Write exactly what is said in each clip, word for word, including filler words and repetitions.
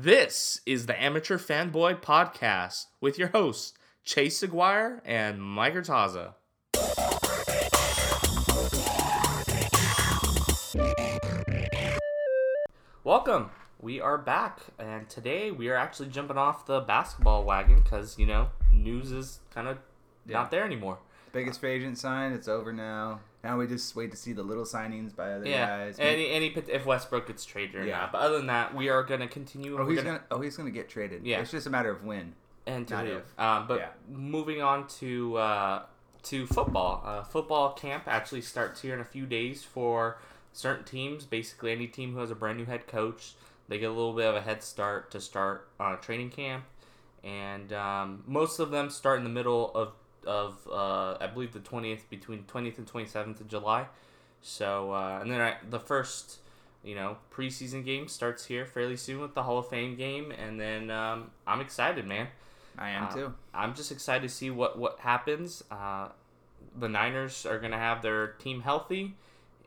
This is the Amateur Fanboy Podcast with your hosts, Chase Aguirre and Mike Ertazza. Welcome. We are back, and today we are actually jumping off the basketball wagon because, you know, news is kind of yeah. not there anymore. Biggest free agent signed. It's over now. Now we just wait to see the little signings by other yeah. guys. Any, any if Westbrook gets traded or yeah. not. But other than that, we are going to continue. Oh, he's going to oh, he's gonna get traded. Yeah. It's just a matter of when. And to not if. Um, but yeah. moving on to uh, to football. Uh, football camp actually starts here in a few days for certain teams. Basically, any team who has a brand new head coach, they get a little bit of a head start to start uh, training camp. And um, most of them start in the middle of of uh I believe the twentieth, between twentieth and twenty-seventh of July. So uh and then I, the first you know preseason game starts here fairly soon with the Hall of Fame game, and then um I'm excited, man. I am uh, too. I'm just excited to see what what happens. Uh the Niners are going to have their team healthy,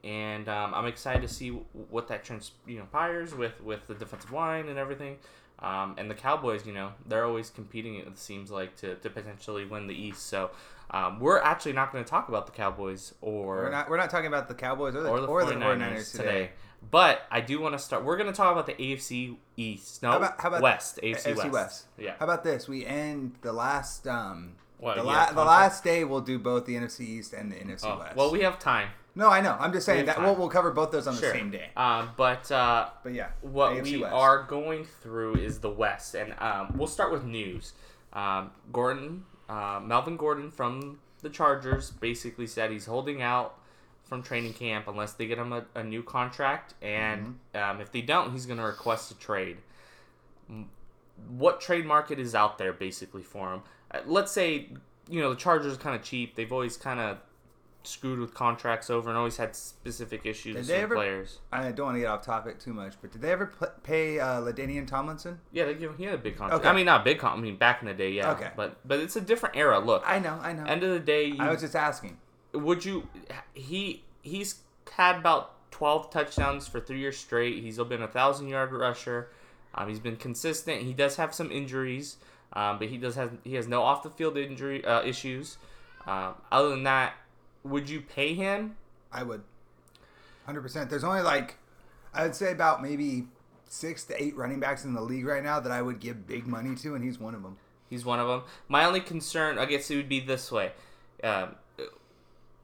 and um I'm excited to see what that trans you know fires with with the defensive line and everything. Um, and the Cowboys, you know, they're always competing, it seems like, to, to potentially win the East. So um, we're actually not going to talk about the Cowboys or... We're not, we're not talking about the Cowboys or the, or the, or 49ers, the 49ers today. today. But I do want to start... We're going to talk about the A F C East. No, how about, how about West. A F C, A F C West. West. Yeah. How about this? We end the last... Um, what, the, la- the last day, we'll do both the N F C East and the N F C oh, West. Well, we have time. No, I know. I'm just saying that we'll, we'll cover both those on sure. the same day. Um, but uh, but yeah, what A F C we West. Are going through is the West, and um, we'll start with news. Um, Gordon, uh, Melvin Gordon from the Chargers, basically said he's holding out from training camp unless they get him a, a new contract, and mm-hmm. um, if they don't, he's going to request a trade. What trade market is out there basically for him? Uh, let's say you know the Chargers are kind of cheap. They've always kind of screwed with contracts over and always had specific issues with ever, players. I don't want to get off topic too much, but did they ever pay uh, LaDainian Tomlinson? Yeah, they give him, he had a big contract. Okay. I mean, not a big contract. I mean, back in the day, yeah. Okay. But but it's a different era. Look, I know, I know. End of the day, you, I was just asking. Would you? He he's had about twelve touchdowns for three years straight. He's been a thousand yard rusher. Um, he's been consistent. He does have some injuries, um, but he does have he has no off the field injury uh, issues. Um, other than that. Would you pay him? I would. one hundred percent. There's only like, I would say about maybe six to eight running backs in the league right now that I would give big money to, and he's one of them. He's one of them. My only concern, I guess it would be this way. Um,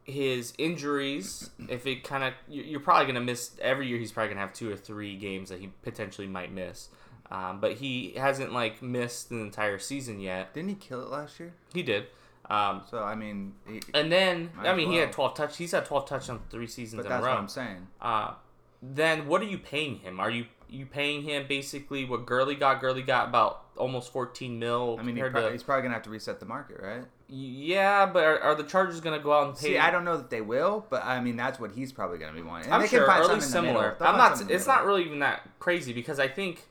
his injuries, if it kind of, you're probably going to miss, every year he's probably going to have two or three games that he potentially might miss. Um, but he hasn't like missed an entire season yet. Didn't he kill it last year? He did. Um, so I mean, he, and then I mean well. he had twelve touch. He's had twelve touchdowns three seasons but in a row. That's what I'm saying. Uh, then what are you paying him? Are you you paying him basically what Gurley got? Gurley got about almost fourteen mil. I mean, he pro- to, he's probably gonna have to reset the market, right? Yeah, but are, are the Chargers gonna go out and pay? See, him? I don't know that they will, but I mean that's what he's probably gonna be wanting. And I'm they sure, can find or at least similar. I'm not. It's middle. Not really even that crazy because I think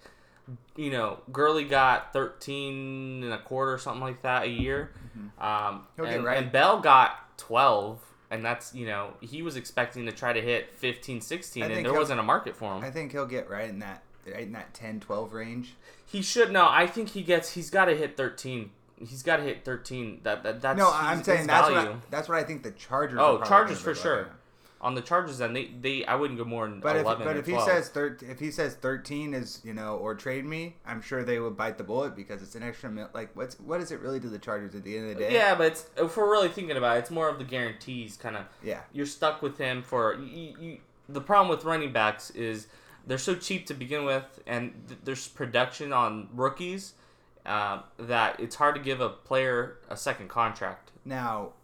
you know Gurley got thirteen and a quarter or something like that a year. Um, and, right. and Bell got twelve, and that's, you know, he was expecting to try to hit fifteen, sixteen, and there wasn't a market for him. I think he'll get right in that right in that ten, twelve range. He should, no, I think he gets, he's got to hit thirteen. He's got to hit thirteen. That, that that's No, I'm saying that's what, I, that's what I think the Chargers Oh, Chargers for sure. Right on the Chargers end, they, they I wouldn't go more than but eleven if, but if twelve. He says thir- if he says thirteen is, you know, or trade me, I'm sure they would bite the bullet because it's an extra mil- like what's what does it really do to the Chargers at the end of the day? Yeah, but it's, if we're really thinking about it, it's more of the guarantees kind of. Yeah. You're stuck with him for you, you, the problem with running backs is they're so cheap to begin with, and th- there's production on rookies uh, that it's hard to give a player a second contract. Now,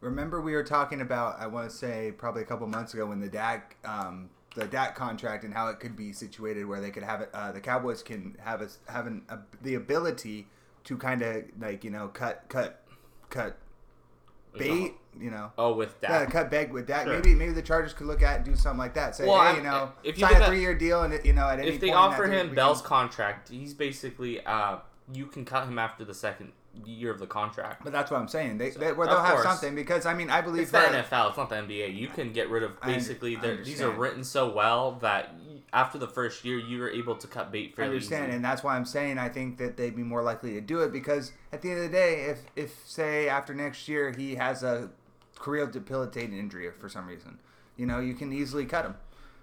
remember we were talking about, I want to say probably a couple months ago, when the Dak um, the Dak contract and how it could be situated where they could have it, uh, the Cowboys can have us having uh, the ability to kind of like you know cut cut cut bait you know oh with Dak yeah, cut bait with Dak sure. maybe maybe the Chargers could look at and do something like that say well, hey I'm, you know if you sign a that, three year deal and you know at any if they point offer him weekend, Bell's contract he's basically uh, you can cut him after the second year of the contract, but that's what I'm saying. They, so, they well, they'll have course. something because I mean I believe it's the N F L, it's not the N B A. You can get rid of basically. I, I these are written so well that after the first year, you were able to cut bait fairly I understand, easily. And that's why I'm saying I think that they'd be more likely to do it, because at the end of the day, if, if say, after next year, he has a career-debilitating injury for some reason, you know, you can easily cut him.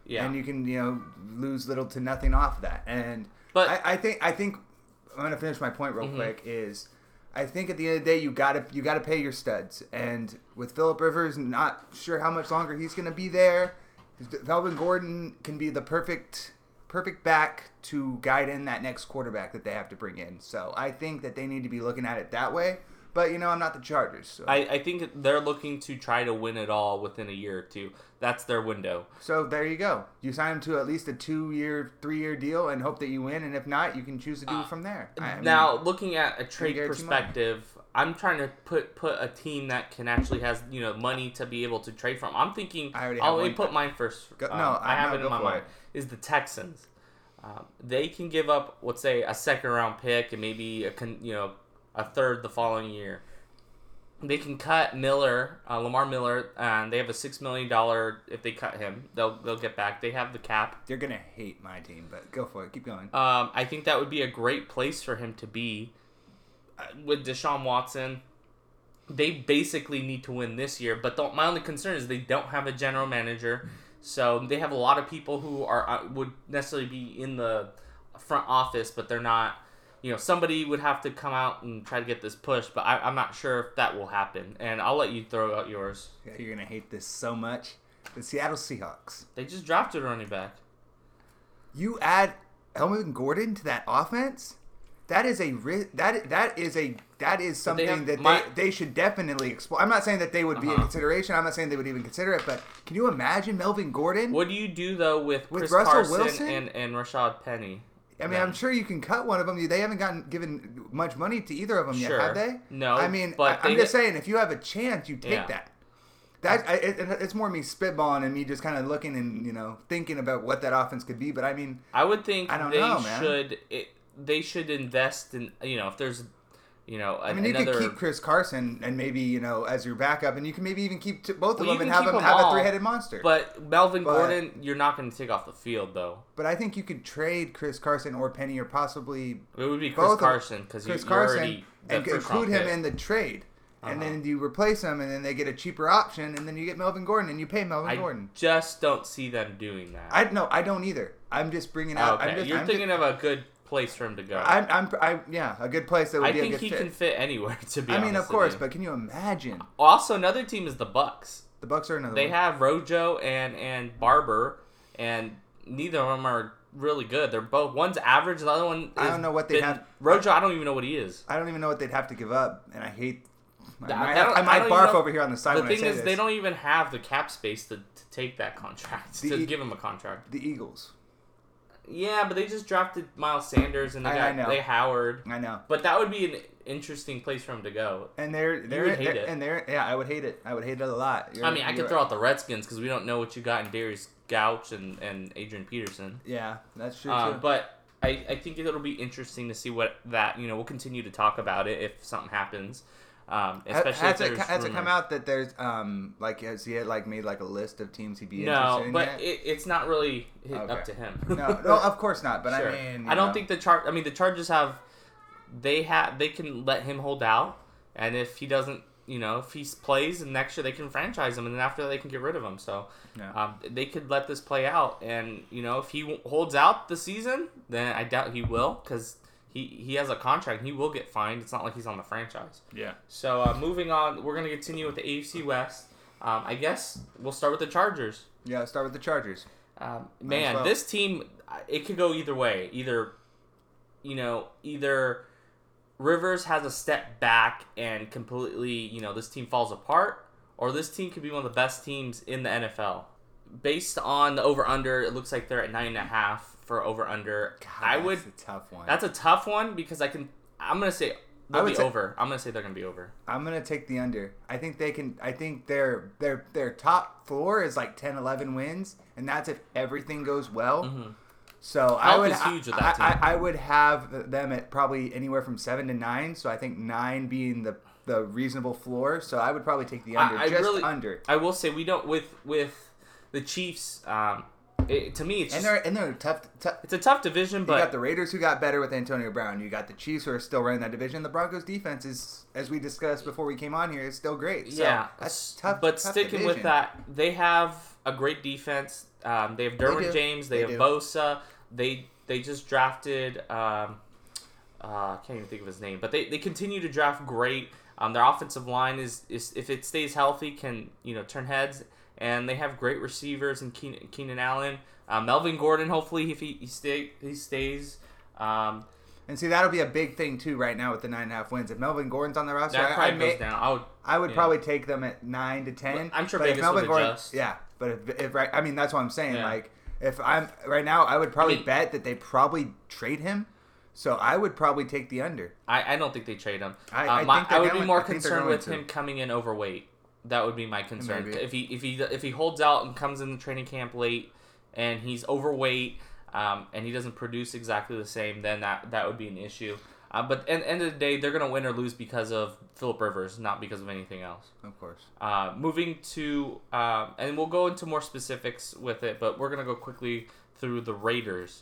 Yeah. And you can, you know, lose little to nothing off that. And but, I, I think I think I'm going to finish my point real mm-hmm. quick is I think at the end of the day, you got to you got to pay your studs. And with Philip Rivers, not sure how much longer he's going to be there. Melvin Gordon can be the perfect perfect back to guide in that next quarterback that they have to bring in. So I think that they need to be looking at it that way. But, you know, I'm not the Chargers. So. I, I think they're looking to try to win it all within a year or two. That's their window. So there you go. You sign them to at least a two-year, three-year deal and hope that you win. And if not, you can choose to do uh, it from there. I mean, now, looking at a trade perspective, I'm trying to put put a team that can actually has, you know, money to be able to trade from. I'm thinking I I'll only put mine first. Go, um, no, I have no, it in my mind. It. Is the Texans. Um, they can give up, let's say, a second-round pick and maybe a, you know, a third the following year. They can cut Miller, uh, Lamar Miller, and they have a six million dollars. If they cut him, they'll they'll get back. They have the cap. They're going to hate my team, but go for it. Keep going. Um, I think that would be a great place for him to be. Uh, with Deshaun Watson, they basically need to win this year, but the, my only concern is they don't have a general manager, so they have a lot of people who are uh, would necessarily be in the front office, but they're not. You know, somebody would have to come out and try to get this push, but I, I'm not sure if that will happen. And I'll let you throw out yours. Yeah, you're going to hate this so much. The Seattle Seahawks. They just drafted a running back. You add Melvin Gordon to that offense? That is a that that is a that is something they have, that my, they, they should definitely explore. I'm not saying that they would be uh-huh. in consideration. I'm not saying they would even consider it. But can you imagine Melvin Gordon? What do you do though with, with Chris Russell Carson Wilson? and and Rashad Penny? I mean, then. I'm sure you can cut one of them. They haven't gotten given much money to either of them sure. yet, have they? No. I mean, but I, I'm just get... saying, if you have a chance, you take yeah. that. That I, it, it's more me spitballing and me just kind of looking and you know thinking about what that offense could be. But I mean, I would think I don't they know, man. should it, they should invest in you know if there's you know a, I mean, you another... could keep Chris Carson and maybe you know as your backup, and you can maybe even keep t- both of well, them and have them, them have all, a three-headed monster. But Melvin but, Gordon, you're not going to take off the field though. But I think you could trade Chris Carson or Penny or possibly it would be Chris Carson because Chris Carson already and include him hit. in the trade, uh-huh. and then you replace him, and then they get a cheaper option, and then you get Melvin Gordon, and you pay Melvin I Gordon. I just don't see them doing that. I no, I don't either. I'm just bringing out. Okay. I'm just, You're I'm thinking just, of a good place for him to go. I'm, I'm, I, yeah, a good place that would I be a good fit. I think he can fit anywhere. To be, I mean, honest of course, but can you imagine? Also, another team is the Bucks. The Bucks are another. They one. have Rojo and and Barber, and neither of them are really good. They're both one's average, the other one. Is I don't know what they have. Rojo, I don't even know what he is. I don't even know what they'd have to give up, and I hate. I, I, might, I might I barf over here on the side. The when thing I say is, this. They don't even have the cap space to, to take that contract the to e- give him a contract. The Eagles. Yeah, but they just drafted Miles Sanders and they got I know. They Howard. I know, but that would be an interesting place for him to go. And they're they're, would hate they're it. and they're yeah, I would hate it. I would hate it a lot. You're, I mean, I could right. throw out the Redskins because we don't know what you got in Darius Gouch and, and Adrian Peterson. Yeah, that's true. Uh, too. But I, I think it'll be interesting to see what that you know. We'll continue to talk about it if something happens. Um, especially has, if it, has it come out that there's um like has he had like made like a list of teams he'd be no, interested in? No, but it, it's not really okay. up to him. no, no, of course not. But sure. I mean, I don't know. think the char. I mean, the Chargers have they have they can let him hold out, and if he doesn't, you know, if he plays, and next year they can franchise him, and then after that they can get rid of him. So yeah. um, they could let this play out, and you know, if he holds out the season, then I doubt he will because. He he has a contract. And he will get fined. It's not like he's on the franchise. Yeah. So uh, moving on, we're going to continue with the A F C West. Um, I guess we'll start with the Chargers. Yeah, let's start with the Chargers. Um, man, well. This team, it could go either way. Either, you know, either Rivers has a step back and completely, you know, this team falls apart, or this team could be one of the best teams in the N F L. Based on the over-under, it looks like they're at nine and a half. For over under, God, I would. That's a tough one. That's a tough one because I can. I'm gonna say they'll be say, over. I'm gonna say they're gonna be over. I'm gonna take the under. I think they can. I think their their their top four is like ten, eleven wins, and that's if everything goes well. Mm-hmm. So Help I would. Is huge with that I, I, I would have them at probably anywhere from seven to nine. So I think nine being the the reasonable floor. So I would probably take the under. I, I just really, under. I will say we don't with with the Chiefs. Um, It, to me, it's and just, they're and they're tough, tough. It's a tough division, but you got the Raiders who got better with Antonio Brown. You got the Chiefs who are still running that division. The Broncos' defense is, as we discussed before we came on here, is still great. So yeah, that's tough. But tough sticking division. With that, they have a great defense. Um, they have Derwin they James. They, they have do. Bosa. They they just drafted. Um, uh, I can't even think of his name, but they, they continue to draft great. Um, their offensive line is, is if it stays healthy, can you know turn heads. And they have great receivers in Keenan, Keenan Allen, uh, Melvin Gordon. Hopefully, if he he, stay, he stays. Um, and see, that'll be a big thing too right now with the nine and a half wins. If Melvin Gordon's on the roster, that I, I, may, goes down. I would, I would yeah. probably take them at nine to ten. I'm sure but Vegas if Melvin would Gordon, adjust. Yeah, but if, if right, I mean that's what I'm saying. Yeah. Like if I'm right now, I would probably I mean, bet that they probably trade him. So I would probably take the under. I, I don't think they trade him. I, I, um, I, think I would going, be more concerned with to. him coming in overweight. That would be my concern. Maybe. If he if he if he holds out and comes in the training camp late, and he's overweight, um, and he doesn't produce exactly the same, then that, that would be an issue. Uh, but at the end of the day, they're gonna win or lose because of Philip Rivers, not because of anything else. Of course. Uh, moving to uh, and we'll go into more specifics with it, but we're gonna go quickly through the Raiders.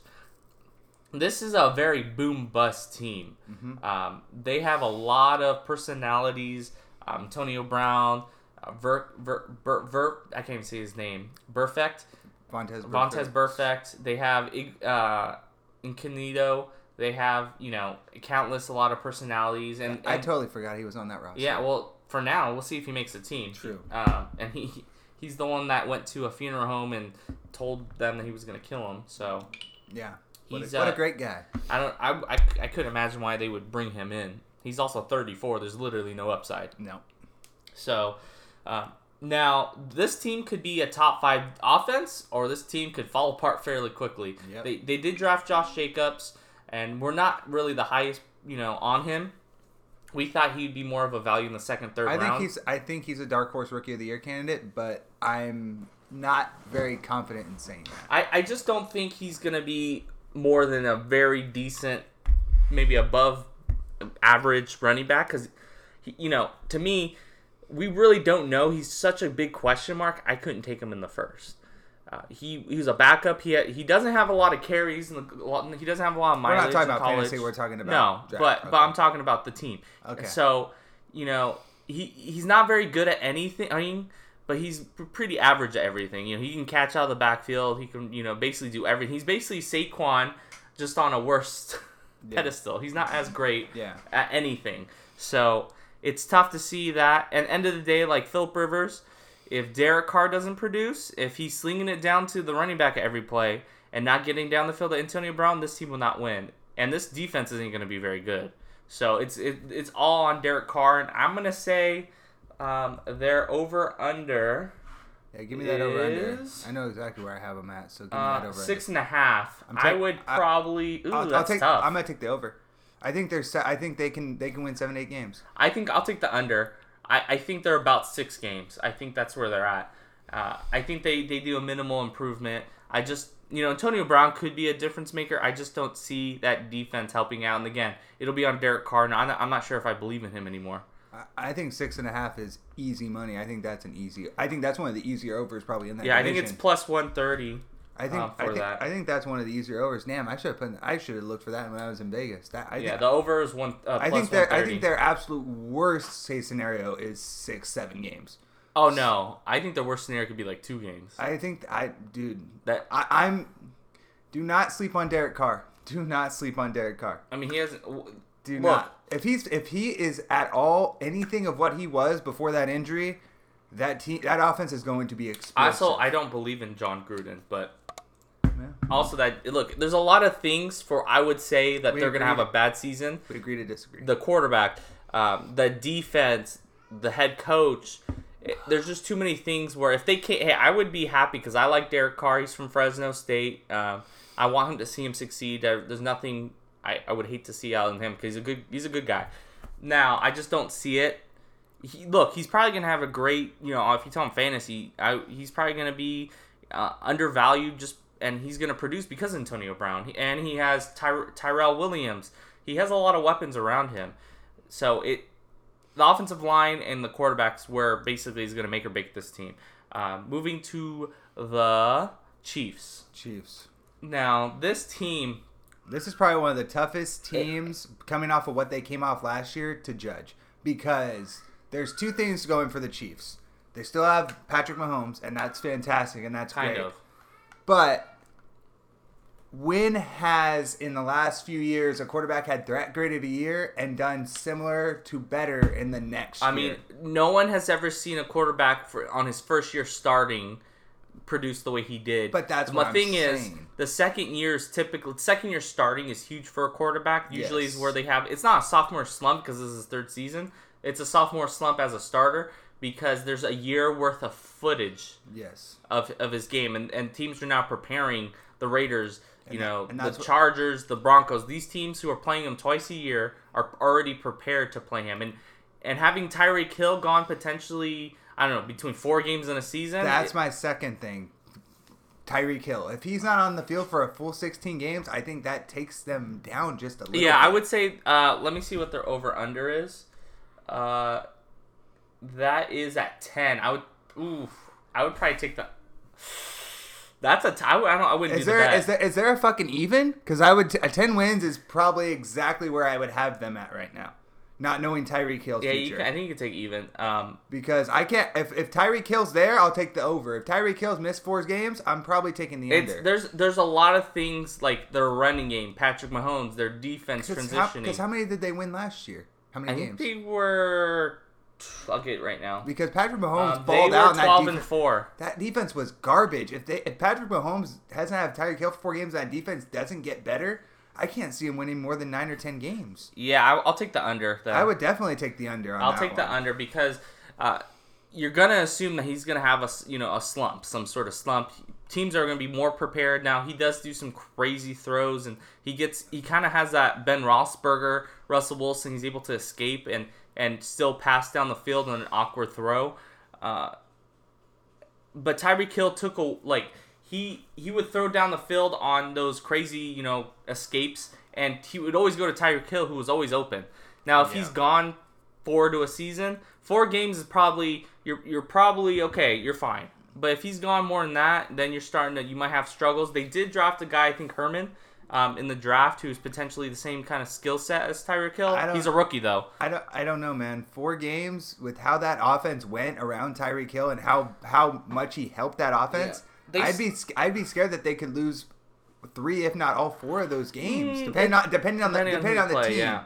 This is a very boom bust team. Mm-hmm. Um, they have a lot of personalities. Um, Antonio Brown. Uh, Ver, Ver, Ver, Ver, I can't even say his name. Burfect. Vontaze Burfect. Burfect. They have uh, Incognito. They have, you know, countless, a lot of personalities. And, and I totally forgot he was on that roster. Yeah, well, for now, we'll see if he makes the team. True. Um, and he he's the one that went to a funeral home and told them that he was going to kill him. So yeah, what, he's, a, what uh, a great guy. I don't. I, I, I couldn't imagine why they would bring him in. He's also thirty-four. There's literally no upside. No. So. Uh, now, this team could be a top five offense, or this team could fall apart fairly quickly. Yep. They they did draft Josh Jacobs, and we're not really the highest, you know, on him. We thought he'd be more of a value in the second, third I round. I think he's I think he's a dark horse rookie of the year candidate, but I'm not very confident in saying that. I, I just don't think he's gonna be more than a very decent, maybe above average running back, because you know, to me. We really don't know. He's such a big question mark. I couldn't take him in the first. Uh, he he's a backup. He had, he doesn't have a lot of carries and he doesn't have a lot of mileage. We're not talking about college. Fantasy. We're talking about no, draft. but okay. but I'm talking about the team. Okay. So you know he he's not very good at anything. I mean, but he's pretty average at everything. You know, he can catch out of the backfield. He can you know basically do everything. He's basically Saquon just on a worse yeah. pedestal. He's not as great yeah. at anything. So. It's tough to see that. And end of the day, like Philip Rivers, if Derek Carr doesn't produce, if he's slinging it down to the running back at every play and not getting down the field to Antonio Brown, this team will not win. And this defense isn't going to be very good. So it's it, it's all on Derek Carr. And I'm going to say um, their over-under. Yeah, give me that over-under. I know exactly where I have them at, so give me uh, that over-under. Six and a half. I'm ta- I would I, probably – ooh, I'll, that's I'll take, tough. I'm going to take the over. I think they're. I think they can. They can win seven, eight games. I think I'll take the under. I, I think they're about six games. I think that's where they're at. Uh, I think they, they do a minimal improvement. I just you know Antonio Brown could be a difference maker. I just don't see that defense helping out. And again, it'll be on Derek Carr. And I'm not, I'm not sure if I believe in him anymore. I, I think six and a half is easy money. I think that's an easy. I think that's one of the easier overs probably in that. Yeah, division. I think it's plus one thirty. I think, uh, I, think I think that's one of the easier overs. Damn, I should have put. I should have looked for that when I was in Vegas. That I yeah, think, the over is one. Uh, I plus think I think their absolute worst case scenario is six, seven games. Oh no, I think the worst scenario could be like two games. I think I, dude, that I, I'm. Do not sleep on Derek Carr. Do not sleep on Derek Carr. I mean, he hasn't. Do look, not. If he's if he is at all anything of what he was before that injury, that team that offense is going to be explosive. Also, I don't believe in John Gruden, but. Also, that look, there's a lot of things for I would say that we they're going to have a bad season. We agree to disagree. The quarterback, um, the defense, the head coach. It, there's just too many things where if they can't, hey, I would be happy because I like Derek Carr. He's from Fresno State. Uh, I want him to see him succeed. I, there's nothing I, I would hate to see out of him because he's a good he's a good guy. Now I just don't see it. He, look, he's probably going to have a great you know if you tell him fantasy, I, he's probably going to be uh, undervalued just. And he's going to produce because Antonio Brown. And he has Ty- Tyrell Williams. He has a lot of weapons around him. So it, the offensive line and the quarterbacks were basically is going to make or break this team. Uh, moving to the Chiefs. Chiefs. Now, this team... This is probably one of the toughest teams it, coming off of what they came off last year to judge, because there's two things going for the Chiefs. They still have Patrick Mahomes, and that's fantastic, and that's kind great. Of. But when has, in the last few years, a quarterback had that great of a year and done similar to better in the next I year? I mean, no one has ever seen a quarterback for, on his first year starting produce the way he did. But that's what I'm saying. The thing is, the second year is typically, second year starting is huge for a quarterback. Usually yes. is where they have, it's not a sophomore slump because this is his third season. It's a sophomore slump as a starter, because there's a year worth of footage yes. of of his game. And, and teams are now preparing the Raiders, you and know, that, the Chargers, what... the Broncos. These teams who are playing him twice a year are already prepared to play him. And and having Tyreek Hill gone potentially, I don't know, between four games in a season. That's it, my second thing. Tyreek Hill. If he's not on the field for a full sixteen games, I think that takes them down just a little yeah, bit. Yeah, I would say, uh, let me see what their over-under is. Uh... That is at ten. I would, ooh, I would probably take the. That's a tie. I don't. I wouldn't is do there, that. Is there is there a fucking even? Because I would t- a ten wins is probably exactly where I would have them at right now, not knowing Tyreek Hill's yeah, future. Yeah, I think you could take even. Um, because I can't. If if Tyreek Hill's there, I'll take the over. If Tyreek Hill's missed four games, I'm probably taking the under. It's, there's there's a lot of things like their running game, Patrick Mahomes, their defense transitioning. Because how, how many did they win last year? How many I games? I think they were. Fuck it right now. Because Patrick Mahomes um, balled out. They were twelve and four. That defense was garbage. If they, if Patrick Mahomes hasn't had Tyreek Hill for four games, and that defense doesn't get better, I can't see him winning more than nine or ten games. Yeah, I, I'll take the under. Though. I would definitely take the under. on I'll that take one. the under because uh, you're gonna assume that he's gonna have a you know a slump, some sort of slump. Teams are gonna be more prepared now. He does do some crazy throws, and he gets he kind of has that Ben Roethlisberger, Russell Wilson. He's able to escape and. and still pass down the field on an awkward throw. Uh, but Tyreek Hill took a... Like, he he would throw down the field on those crazy, you know, escapes, and he would always go to Tyreek Hill, who was always open. Now, if yeah. he's gone four to a season, four games is probably... You're you're probably okay. You're fine. But if he's gone more than that, then you're starting to... You might have struggles. They did draft a guy, I think Herman... Um, in the draft, who's potentially the same kind of skill set as Tyreek Hill. He's a rookie, though. I don't, I don't know, man. Four games with how that offense went around Tyreek Hill and how, how much he helped that offense. Yeah. I'd be I'd be scared that they could lose three, if not all four of those games, mm, depending on depending on the depending, depending on, on the play, team. Yeah.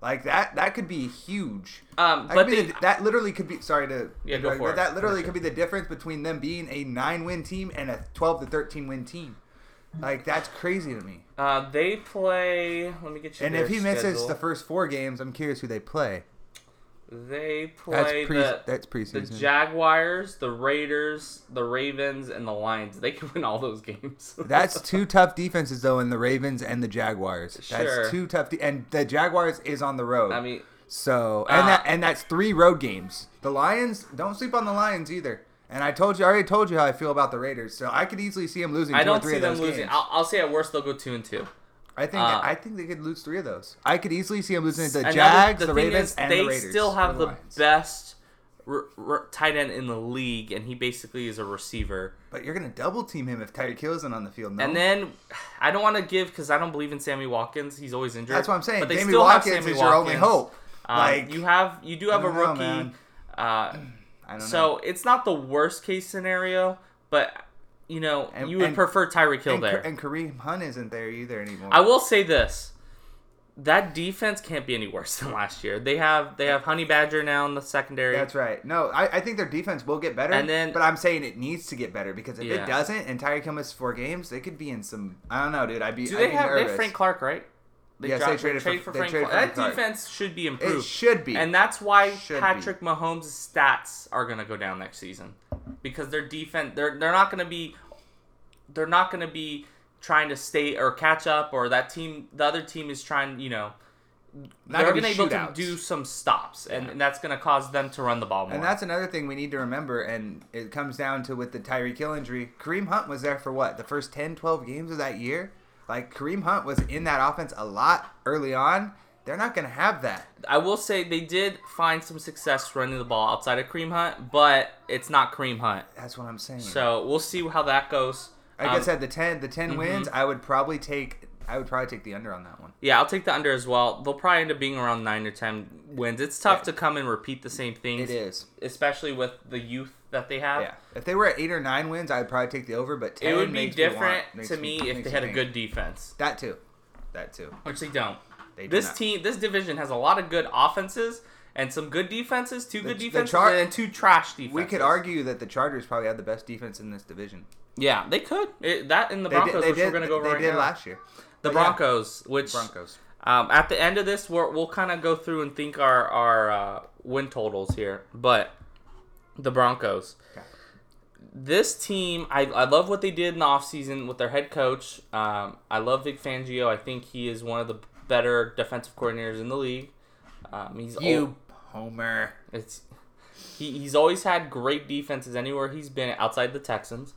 Like that, that could be huge. Um, that, but could be they, the, that literally could be. Sorry to. Yeah, go for it. That literally could be the difference between them being a nine-win team and a twelve to thirteen win team. Like, that's crazy to me. Uh, they play... Let me get you And if he misses schedule. the first four games, I'm curious who they play. They play that's pre- the, that's preseason. the Jaguars, the Raiders, the Ravens, and the Lions. They can win all those games. That's two tough defenses, though, in the Ravens and the Jaguars. Sure. That's two tough... De- and the Jaguars is on the road. I mean... So... And, uh, that, and that's three road games. The Lions... Don't sleep on the Lions, either. And I told you, I already told you how I feel about the Raiders, so I could easily see them losing two or three of those games. I don't see them losing. I'll, I'll say at worst they'll go two and two. I think uh, I think they could lose three of those. I could easily see them losing to the Jags, the, the Ravens, and the Raiders. They still have the best r- r- tight end in the league, and he basically is a receiver. But you're gonna double team him if Tyreek Hill isn't on the field. No? And then I don't want to give because I don't believe in Sammy Watkins. He's always injured. That's what I'm saying. But they Sammy still Watkins have Sammy is Watkins. Your only hope. Um, like you have, you do have a rookie. Know, uh, I don't so know. It's not the worst case scenario, but you know and, you would and, prefer Tyreek Hill and, there. And Kareem Hunt isn't there either anymore. I will say this: that defense can't be any worse than last year. They have they have Honey Badger now in the secondary. That's right. No, I, I think their defense will get better. And then, but I'm saying it needs to get better because if yeah. it doesn't, and Tyreek Hill misses four games, they could be in some. I don't know, dude. I'd be. Do I'd they be have? Nervous. They have Frank Clark, right? They yes, dropped, they traded they trade for, for Frank Clark. That defense should be improved. It should be. And that's why should Patrick be. Mahomes' stats are going to go down next season. Because their defense, they're they're not going to be they're not going to be trying to stay or catch up or that team the other team is trying, you know, not they're going to be able to do some stops and, yeah. and that's going to cause them to run the ball more. And that's another thing we need to remember, and it comes down to with the Tyreek Hill injury. Kareem Hunt was there for what? The first ten, twelve games of that year? Like, Kareem Hunt was in that offense a lot early on. They're not going to have that. I will say they did find some success running the ball outside of Kareem Hunt, but it's not Kareem Hunt. That's what I'm saying. So, we'll see how that goes. Like um, I said, the ten, the ten mm-hmm. wins, I would probably take. I would probably take the under on that one. Yeah, I'll take the under as well. They'll probably end up being around nine or ten wins. It's tough yeah. to come and repeat the same things. It is, especially with the youth that they have. Yeah, if they were at eight or nine wins, I'd probably take the over. But ten it would be different me want, to me, me if they had a good defense. That too, that too. Which they don't. They do this not. team, this division has a lot of good offenses and some good defenses, two the, good defenses, char- and two trash defenses. We could argue that the Chargers probably had the best defense in this division. Yeah, they could. It, that and the Broncos, did, which did, we're going to go over right now. They did last year. The Broncos, yeah. which Broncos. Um, at the end of this, we're, we'll kind of go through and think our, our uh, win totals here. But the Broncos, okay. this team, I, I love what they did in the offseason with their head coach. Um, I love Vic Fangio. I think he is one of the better defensive coordinators in the league. Um, he's you old. Homer. It's he, He's always had great defenses anywhere he's been outside the Texans.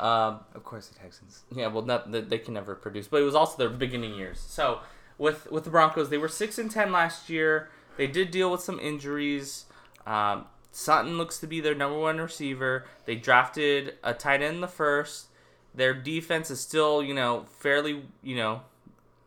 Um, of course, the Texans. Yeah, well, not, they can never produce, but it was also their beginning years. So, with with the Broncos, they were six and ten last year. They did deal with some injuries. Um, Sutton looks to be their number one receiver. They drafted a tight end in the first. Their defense is still, you know, fairly, you know,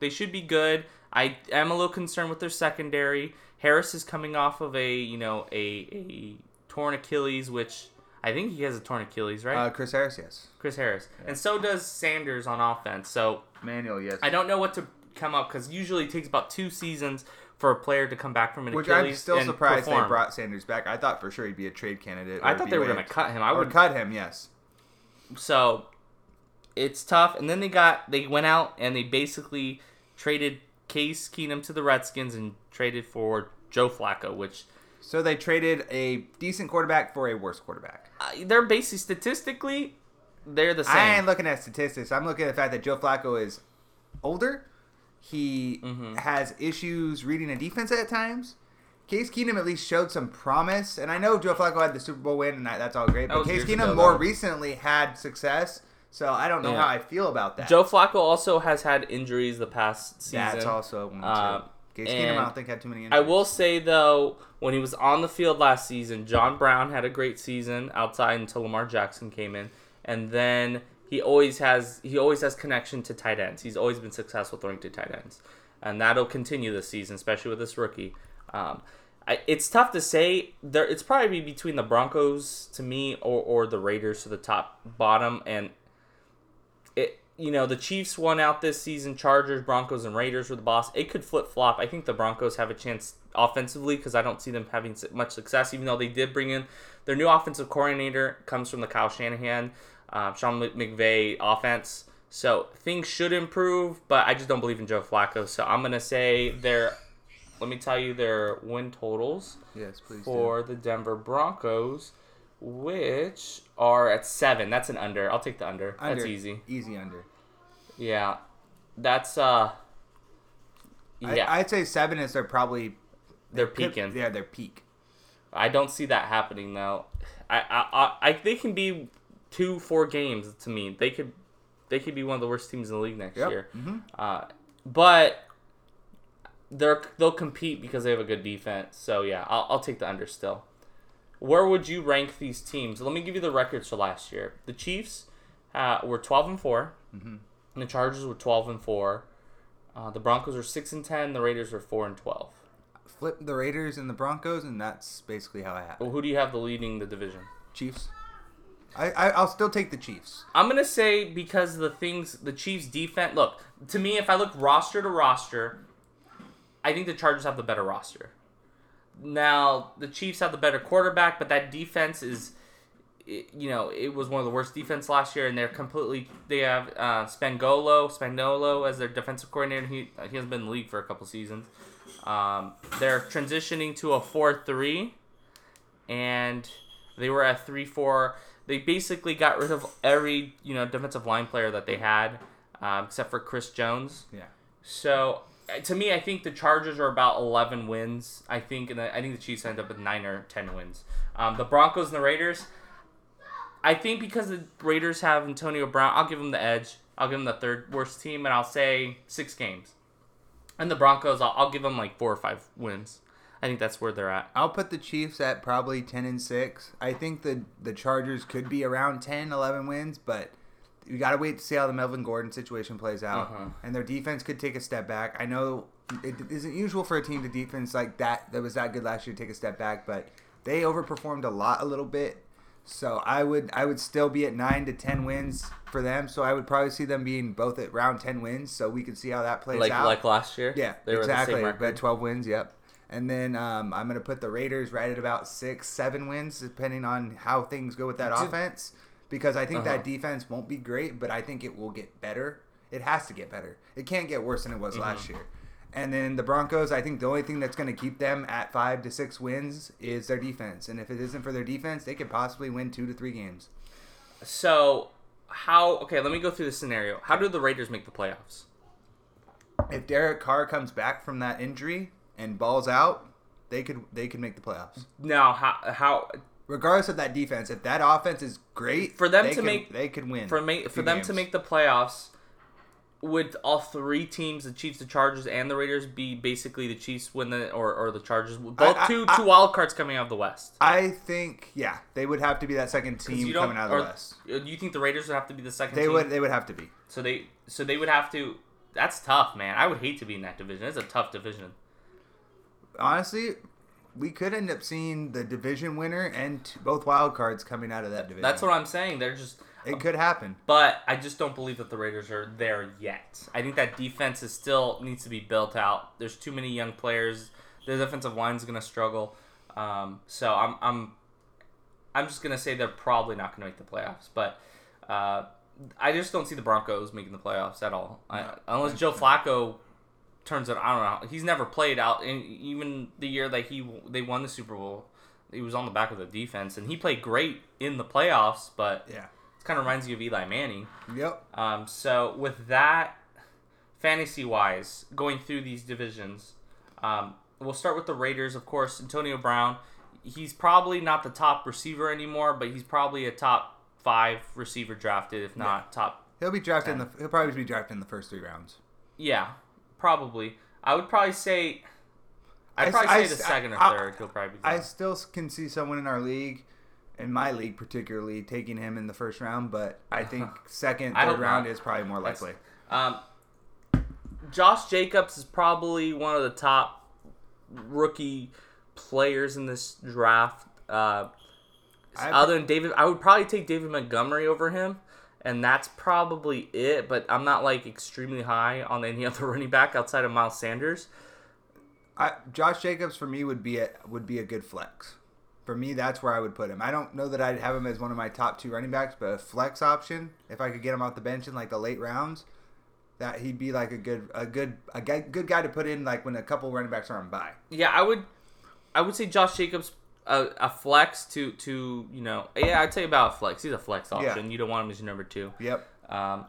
they should be good. I am a little concerned with their secondary. Harris is coming off of a, you know, a, a torn Achilles, which. I think he has a torn Achilles, right? Uh, Chris Harris, yes. Chris Harris. Yeah. And so does Sanders on offense. So Manuel, yes. I don't know what to come up because usually it takes about two seasons for a player to come back from an Which Achilles. Which I'm still and surprised perform. They brought Sanders back. I thought for sure he'd be a trade candidate. I thought they were going to cut him. I would cut him, yes. So it's tough. And then they got they went out and they basically traded Case Keenum to the Redskins and traded for Joe Flacco, which. So they traded a decent quarterback for a worse quarterback. Uh, they're basically, statistically, they're the same. I ain't looking at statistics. I'm looking at the fact that Joe Flacco is older. He mm-hmm. has issues reading a defense at times. Case Keenum at least showed some promise. And I know Joe Flacco had the Super Bowl win, and that's all great. But Case Keenum ago, more though. recently had success. So I don't know yeah. how I feel about that. Joe Flacco also has had injuries the past season. That's also one, too. Uh, Case Keenum, I don't think, had too many injuries. I will say, though, when he was on the field last season, John Brown had a great season outside until Lamar Jackson came in. And then he always has he always has connection to tight ends. He's always been successful throwing to tight ends. And that'll continue this season, especially with this rookie. Um, I, it's tough to say. There, it's probably between the Broncos, to me, or, or the Raiders to the top, bottom. And, it. You know, the Chiefs won out this season. Chargers, Broncos, and Raiders were the boss. It could flip-flop. I think the Broncos have a chance offensively because I don't see them having much success, even though they did bring in their new offensive coordinator. Comes from the Kyle Shanahan, uh, Sean McVay offense. So things should improve, but I just don't believe in Joe Flacco. So I'm going to say their, let me tell you their win totals yes, please for do. the Denver Broncos, which are at seven. That's an under. I'll take the under. under. That's easy. Easy under. Yeah. That's, uh... Yeah. I, I'd say seven is they're probably... They're, they're peaking. Could, yeah, they're peak. I don't see that happening, though. I, I, I, I, They can be two, four games to me. They could they could be one of the worst teams in the league next yep. year. Mm-hmm. Uh, but they're, they'll compete because they have a good defense. So, yeah, I'll, I'll take the under still. Where would you rank these teams? Let me give you the records for last year. The Chiefs uh, were twelve and four. Mm-hmm. And the Chargers were twelve and four. Uh, the Broncos were six and ten. The Raiders were four and twelve. Flip the Raiders and the Broncos, and that's basically how I have it. Well, who do you have the leading the division? Chiefs. I, I I'll still take the Chiefs. I'm gonna say because of the things the Chiefs defense. Look, to me, if I look roster to roster, I think the Chargers have the better roster. Now, the Chiefs have the better quarterback, but that defense is, you know, it was one of the worst defense last year, and they're completely, they have uh, Spangolo, Spangolo as their defensive coordinator. He he hasn't been in the league for a couple seasons. Um, they're transitioning to a four three, and they were at three four. They basically got rid of every, you know, defensive line player that they had, um, except for Chris Jones. Yeah. So... To me, I think the Chargers are about eleven wins. I think, and I think the Chiefs end up with nine or ten wins. Um, the Broncos and the Raiders. I think because the Raiders have Antonio Brown, I'll give them the edge. I'll give them the third worst team, and I'll say six games. And the Broncos, I'll, I'll give them like four or five wins. I think that's where they're at. I'll put the Chiefs at probably ten and six. I think the the Chargers could be around ten, eleven wins, but you got to wait to see how the Melvin Gordon situation plays out. Uh-huh. And their defense could take a step back. I know it isn't usual for a team to defense like that that was that good last year to take a step back, but they overperformed a lot a little bit. So I would I would still be at nine to ten wins for them. So I would probably see them being both at round ten wins. So we can see how that plays like, out. Like last year? Yeah, they exactly. Were the same but twelve wins, yep. And then um, I'm going to put the Raiders right at about six, seven wins, depending on how things go with that Dude. offense. Because I think uh-huh. that defense won't be great, but I think it will get better. It has to get better. It can't get worse than it was mm-hmm. last year. And then the Broncos, I think the only thing that's going to keep them at five to six wins is their defense. And if it isn't for their defense, they could possibly win two to three games. So, how... Okay, let me go through the scenario. How do the Raiders make the playoffs? If Derek Carr comes back from that injury and balls out, they could they could make the playoffs. Now, how... how regardless of that defense, if that offense is great, for them they to can, make they could win. For ma- for them games. to make the playoffs, would all three teams, the Chiefs, the Chargers, and the Raiders, be basically the Chiefs win the or, or the Chargers? Both I, two I, two I, wild cards coming out of the West. I think yeah, they would have to be that second team coming out of the West. You think the Raiders would have to be the second? They team? would. They would have to be. So they so they would have to. That's tough, man. I would hate to be in that division. It's a tough division. Honestly. We could end up seeing the division winner and t- both wild cards coming out of that division. That's what I'm saying. They're just it could happen, but I just don't believe that the Raiders are there yet. I think that defense is still needs to be built out. There's too many young players. Their defensive line's going to struggle. Um, so I'm I'm I'm just going to say they're probably not going to make the playoffs. But uh, I just don't see the Broncos making the playoffs at all, no, I, unless Joe Flacco. Turns out, I don't know, he's never played out, and even the year that he they won the Super Bowl, he was on the back of the defense, and he played great in the playoffs, but yeah, it kind of reminds you of Eli Manning. Yep. Um. So, with that, fantasy-wise, going through these divisions, um, we'll start with the Raiders, of course, Antonio Brown. He's probably not the top receiver anymore, but he's probably a top five receiver drafted, if not yeah. top He'll be drafted ten. in the, he'll probably be drafted in the first three rounds. Yeah. Probably. I would probably say I'd probably I, say I, the second or third. I, he'll probably be I still can see someone in our league, in my league particularly, taking him in the first round, but I think second, third round know. is probably more likely. Um, Josh Jacobs is probably one of the top rookie players in this draft. Uh, other than David, I would probably take David Montgomery over him. And that's probably it, but I'm not, like, extremely high on any other running back outside of Miles Sanders. I, Josh Jacobs, for me, would be a, would be a good flex. For me, that's where I would put him. I don't know that I'd have him as one of my top two running backs, but a flex option, if I could get him off the bench in, like, the late rounds, that he'd be, like, a good a good, a good guy to put in, like, when a couple running backs are on bye. Yeah, I would I would say Josh Jacobs... A, a flex to, to, you know... Yeah, I'd say about a flex. He's a flex option. Yeah. You don't want him as your number two. Yep. Um,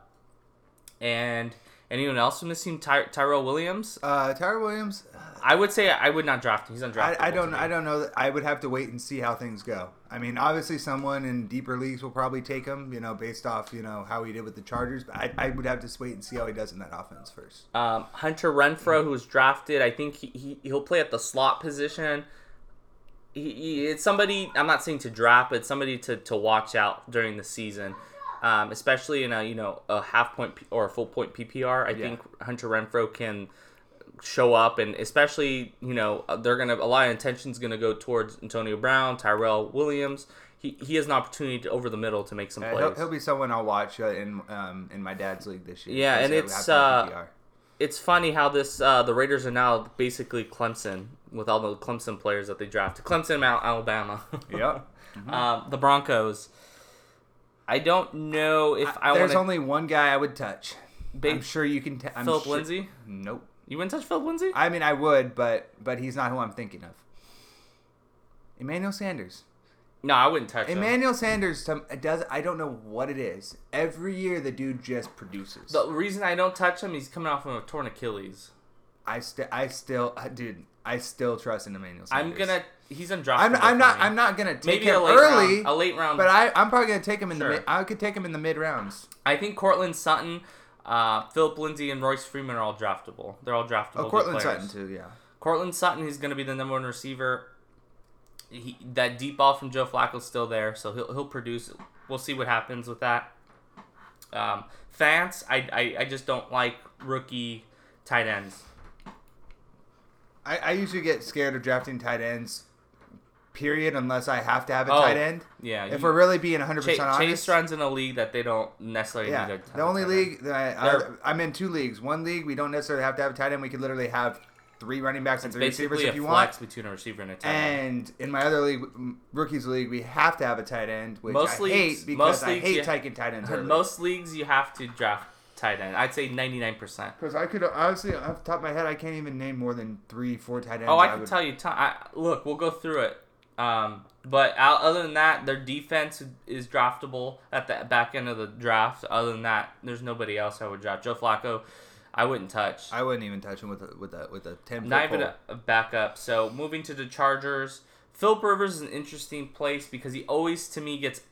and anyone else from this team? Ty, Tyrell Williams? Uh, Tyrell Williams... Uh, I would say I would not draft him. He's undraftable. I, I don't I don't know. That I would have to wait and see how things go. I mean, obviously someone in deeper leagues will probably take him, you know, based off, you know, how he did with the Chargers. But I, I would have to wait and see how he does in that offense first. Um, Hunter Renfrow, who was drafted, I think he, he, he'll play at the slot position. He, he, it's somebody, I'm not saying to draft, but somebody to, to watch out during the season, um, especially in a, you know, a half point P- or a full point P P R. I yeah. think Hunter Renfrow can show up, and especially, you know, they're going to, a lot of attention is going to go towards Antonio Brown, Tyrell Williams. He he has an opportunity to, over the middle to make some uh, plays. He'll, he'll be someone I'll watch uh, in um, in my dad's league this year. Yeah, and it's uh, it's funny how this uh, the Raiders are now basically Clemson. With all the Clemson players that they drafted. Clemson, Alabama. Yep. Mm-hmm. Um, the Broncos. I don't know if I, I want to... There's wanna... only one guy I would touch. Big I'm sure you can... T- I'm Philip sure... Lindsay? Nope. You wouldn't touch Philip Lindsay? I mean, I would, but but he's not who I'm thinking of. Emmanuel Sanders. No, I wouldn't touch Emmanuel him. Emmanuel Sanders, to, does I don't know what it is. Every year, the dude just produces. The reason I don't touch him, he's coming off of a torn Achilles. I, st- I still... Uh, dude... I still trust in Emmanuel Sanders. I'm gonna. He's undraftable. I'm, I'm not. I'm not gonna take Maybe him a late early. Round, a late round. But I, I'm probably gonna take him in sure. the. Mid, I could take him in the mid rounds. I think Cortland Sutton, uh, Philip Lindsay, and Royce Freeman are all draftable. They're all draftable. Oh, Cortland Sutton too. Yeah. Cortland Sutton is gonna be the number one receiver. He, that deep ball from Joe Flacco is still there, so he'll he'll produce. We'll see what happens with that. Um, Fance, I, I I just don't like rookie tight ends. I, I usually get scared of drafting tight ends, period, unless I have to have a oh, tight end. Yeah. If you, we're really being one hundred percent Chase, honest. Chase runs in a league that they don't necessarily yeah, need a tight end. The only league, that I, I, I'm in two leagues. One league, we don't necessarily have to have a tight end. We could literally have three running backs and three receivers if you want. It's basically a flex between a receiver and a tight end. And in my other league, rookies league, we have to have a tight end, which most I leagues, hate because I hate taking tight ends early. Most leagues, you have to draft tight end. I'd say ninety-nine percent. Because I could, honestly, off the top of my head, I can't even name more than three, four tight ends. Oh, I, I can would... tell you. T- I, look, we'll go through it. Um, but out, other than that, their defense is draftable at the back end of the draft. Other than that, there's nobody else I would draft. Joe Flacco, I wouldn't touch. I wouldn't even touch him with a, with a, with a ten-foot pole. Not even a backup. So, moving to the Chargers. Philip Rivers is an interesting place because he always, to me, gets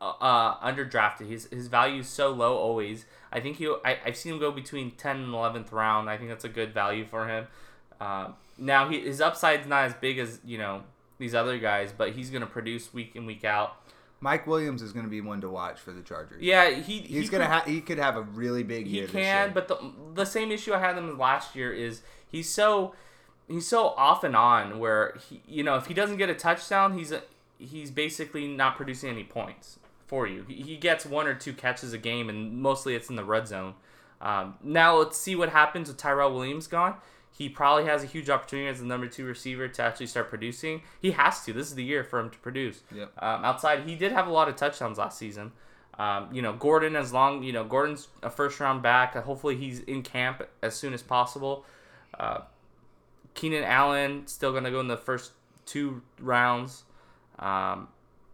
Uh, underdrafted. His his value is so low always. I think he. I, I've seen him go between tenth and eleventh round. I think that's a good value for him. Uh, now he, his upside's not as big as you know these other guys, but he's going to produce week in week out. Mike Williams is going to be one to watch for the Chargers. Yeah, he he's he gonna ha- he could have a really big year. He can, this year. But the the same issue I had him last year is he's so he's so off and on where he, you know if he doesn't get a touchdown he's a, he's basically not producing any points for you. He gets one or two catches a game, and mostly it's in the red zone. Um, now let's see what happens with Tyrell Williams gone. He probably has a huge opportunity as the number two receiver to actually start producing. He has to. This is the year for him to produce. Yep. Um, outside, he did have a lot of touchdowns last season. Um, you know, Gordon, as long, you know, Gordon's a first-round back. Hopefully he's in camp as soon as possible. Uh, Keenan Allen still going to go in the first two rounds. Um,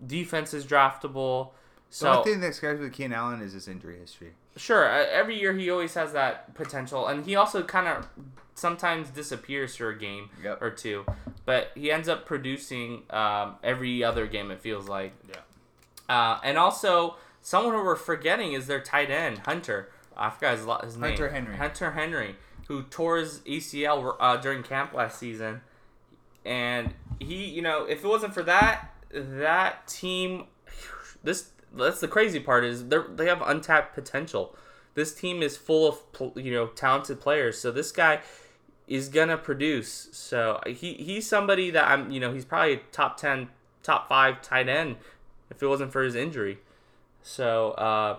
defense is draftable. So, the one thing that scares me with Keenan Allen is his injury history. Sure. Uh, every year he always has that potential. And he also kind of sometimes disappears for a game yep. or two. But he ends up producing um, every other game, it feels like. Yeah. Uh, and also, someone who we're forgetting is their tight end, Hunter. I forgot his, his name. Hunter Henry. Hunter Henry, who tore his A C L uh, during camp last season. And he, you know, if it wasn't for that, that team, this... That's the crazy part is they they have untapped potential. This team is full of you know talented players. So this guy is gonna produce. So he, he's somebody that I'm you know he's probably a top ten, top five tight end if it wasn't for his injury. So uh,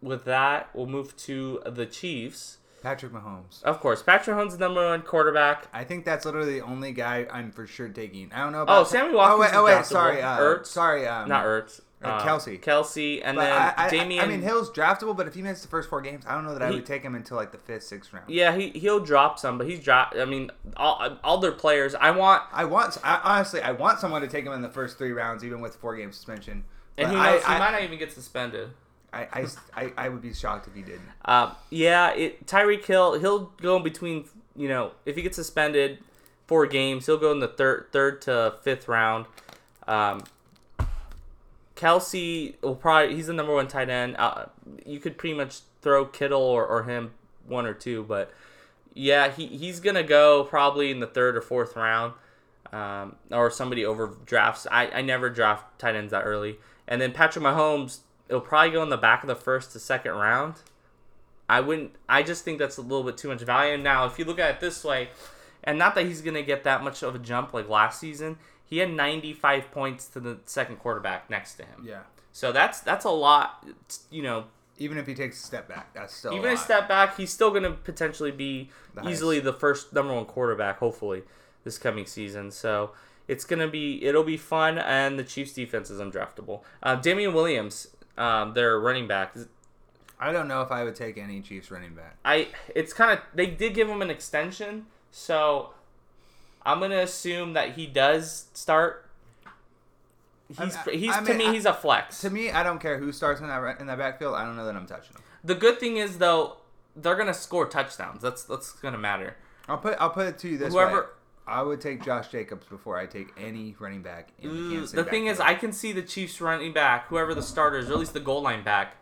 with that, we'll move to the Chiefs. Patrick Mahomes. Of course. Patrick Mahomes is the number one quarterback. I think that's literally the only guy I'm for sure taking. I don't know about... Oh, Sammy Watkins. Oh, wait, oh, wait sorry. Uh, Ertz. Sorry. Um, Not Ertz. Uh, Kelsey. Kelsey, and but then I, I, Damian. I mean, Hill's draftable, but if he missed the first four games, I don't know that he, I would take him until like the fifth, sixth round. Yeah, he, he'll drop some, but he's dropped. I mean, all, all their players, I want. I want, I, honestly, I want someone to take him in the first three rounds, even with four game suspension. But and who knows, I, he I, might not even get suspended. I, I, I, I would be shocked if he didn't. Uh, yeah, it, Tyreek Hill, he'll go in between, you know, if he gets suspended four games, he'll go in the third, third to fifth round. Um, Kelsey will probably he's the number one tight end. Uh, you could pretty much throw Kittle or, or him one or two, but yeah, he, he's gonna go probably in the third or fourth round, um, or somebody over drafts. I, I never draft tight ends that early. And then Patrick Mahomes, it'll probably go in the back of the first to second round. I wouldn't. I just think that's a little bit too much value. Now, if you look at it this way, and not that he's gonna get that much of a jump like last season. He had ninety-five points to the second quarterback next to him. Yeah. So that's that's a lot, you know. Even if he takes a step back, that's still even a, a step back, he's still going to potentially be the easily the first number one quarterback, hopefully, this coming season. So it's going to be it'll be fun, and the Chiefs' defense is undraftable. Uh, Damian Williams, um, their running back. I don't know if I would take any Chiefs running back. I it's kind of they did give him an extension, so. I'm gonna assume that he does start. He's I, he's I mean, to me I, he's a flex. To me, I don't care who starts in that in that backfield. I don't know that I'm touching him. The good thing is though, they're gonna score touchdowns. That's that's gonna matter. I'll put I'll put it to you this Whoever, way. I would take Josh Jacobs before I take any running back in the Kansas City. The thing backfield. is, I can see the Chiefs running back, whoever the starter is, or at least the goal line back,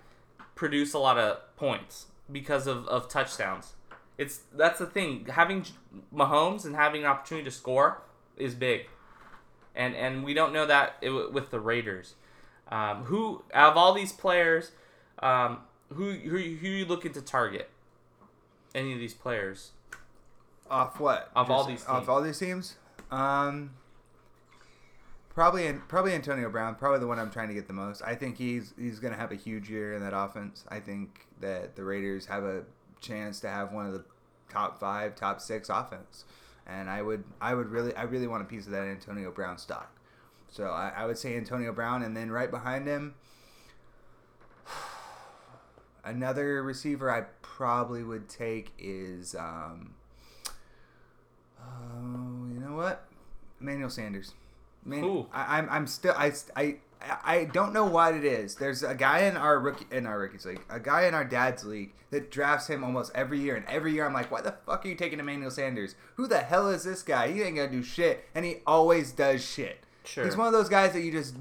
produce a lot of points because of, of touchdowns. It's that's the thing. Having Mahomes and having an opportunity to score is big, and and we don't know that it, with the Raiders. Um, who out of all these players, um, Who who who are you looking to target? Any of these players? Off what? Off all these teams. Off all these teams? Um, probably probably Antonio Brown. Probably the one I'm trying to get the most. I think he's he's going to have a huge year in that offense. I think that the Raiders have a chance to have one of the top five, top six offense, and I would I would really I really want a piece of that Antonio Brown stock. So I, I would say Antonio Brown, and then right behind him, another receiver I probably would take is, um, oh, you know what, Emmanuel Sanders. Man, I, I'm I'm still I, I I don't know what it is. There's a guy in our rookie in our rookies league, a guy in our dad's league that drafts him almost every year, and every year I'm like, why the fuck are you taking Emmanuel Sanders? Who the hell is this guy? He ain't gonna do shit, and he always does shit. Sure. He's one of those guys that you just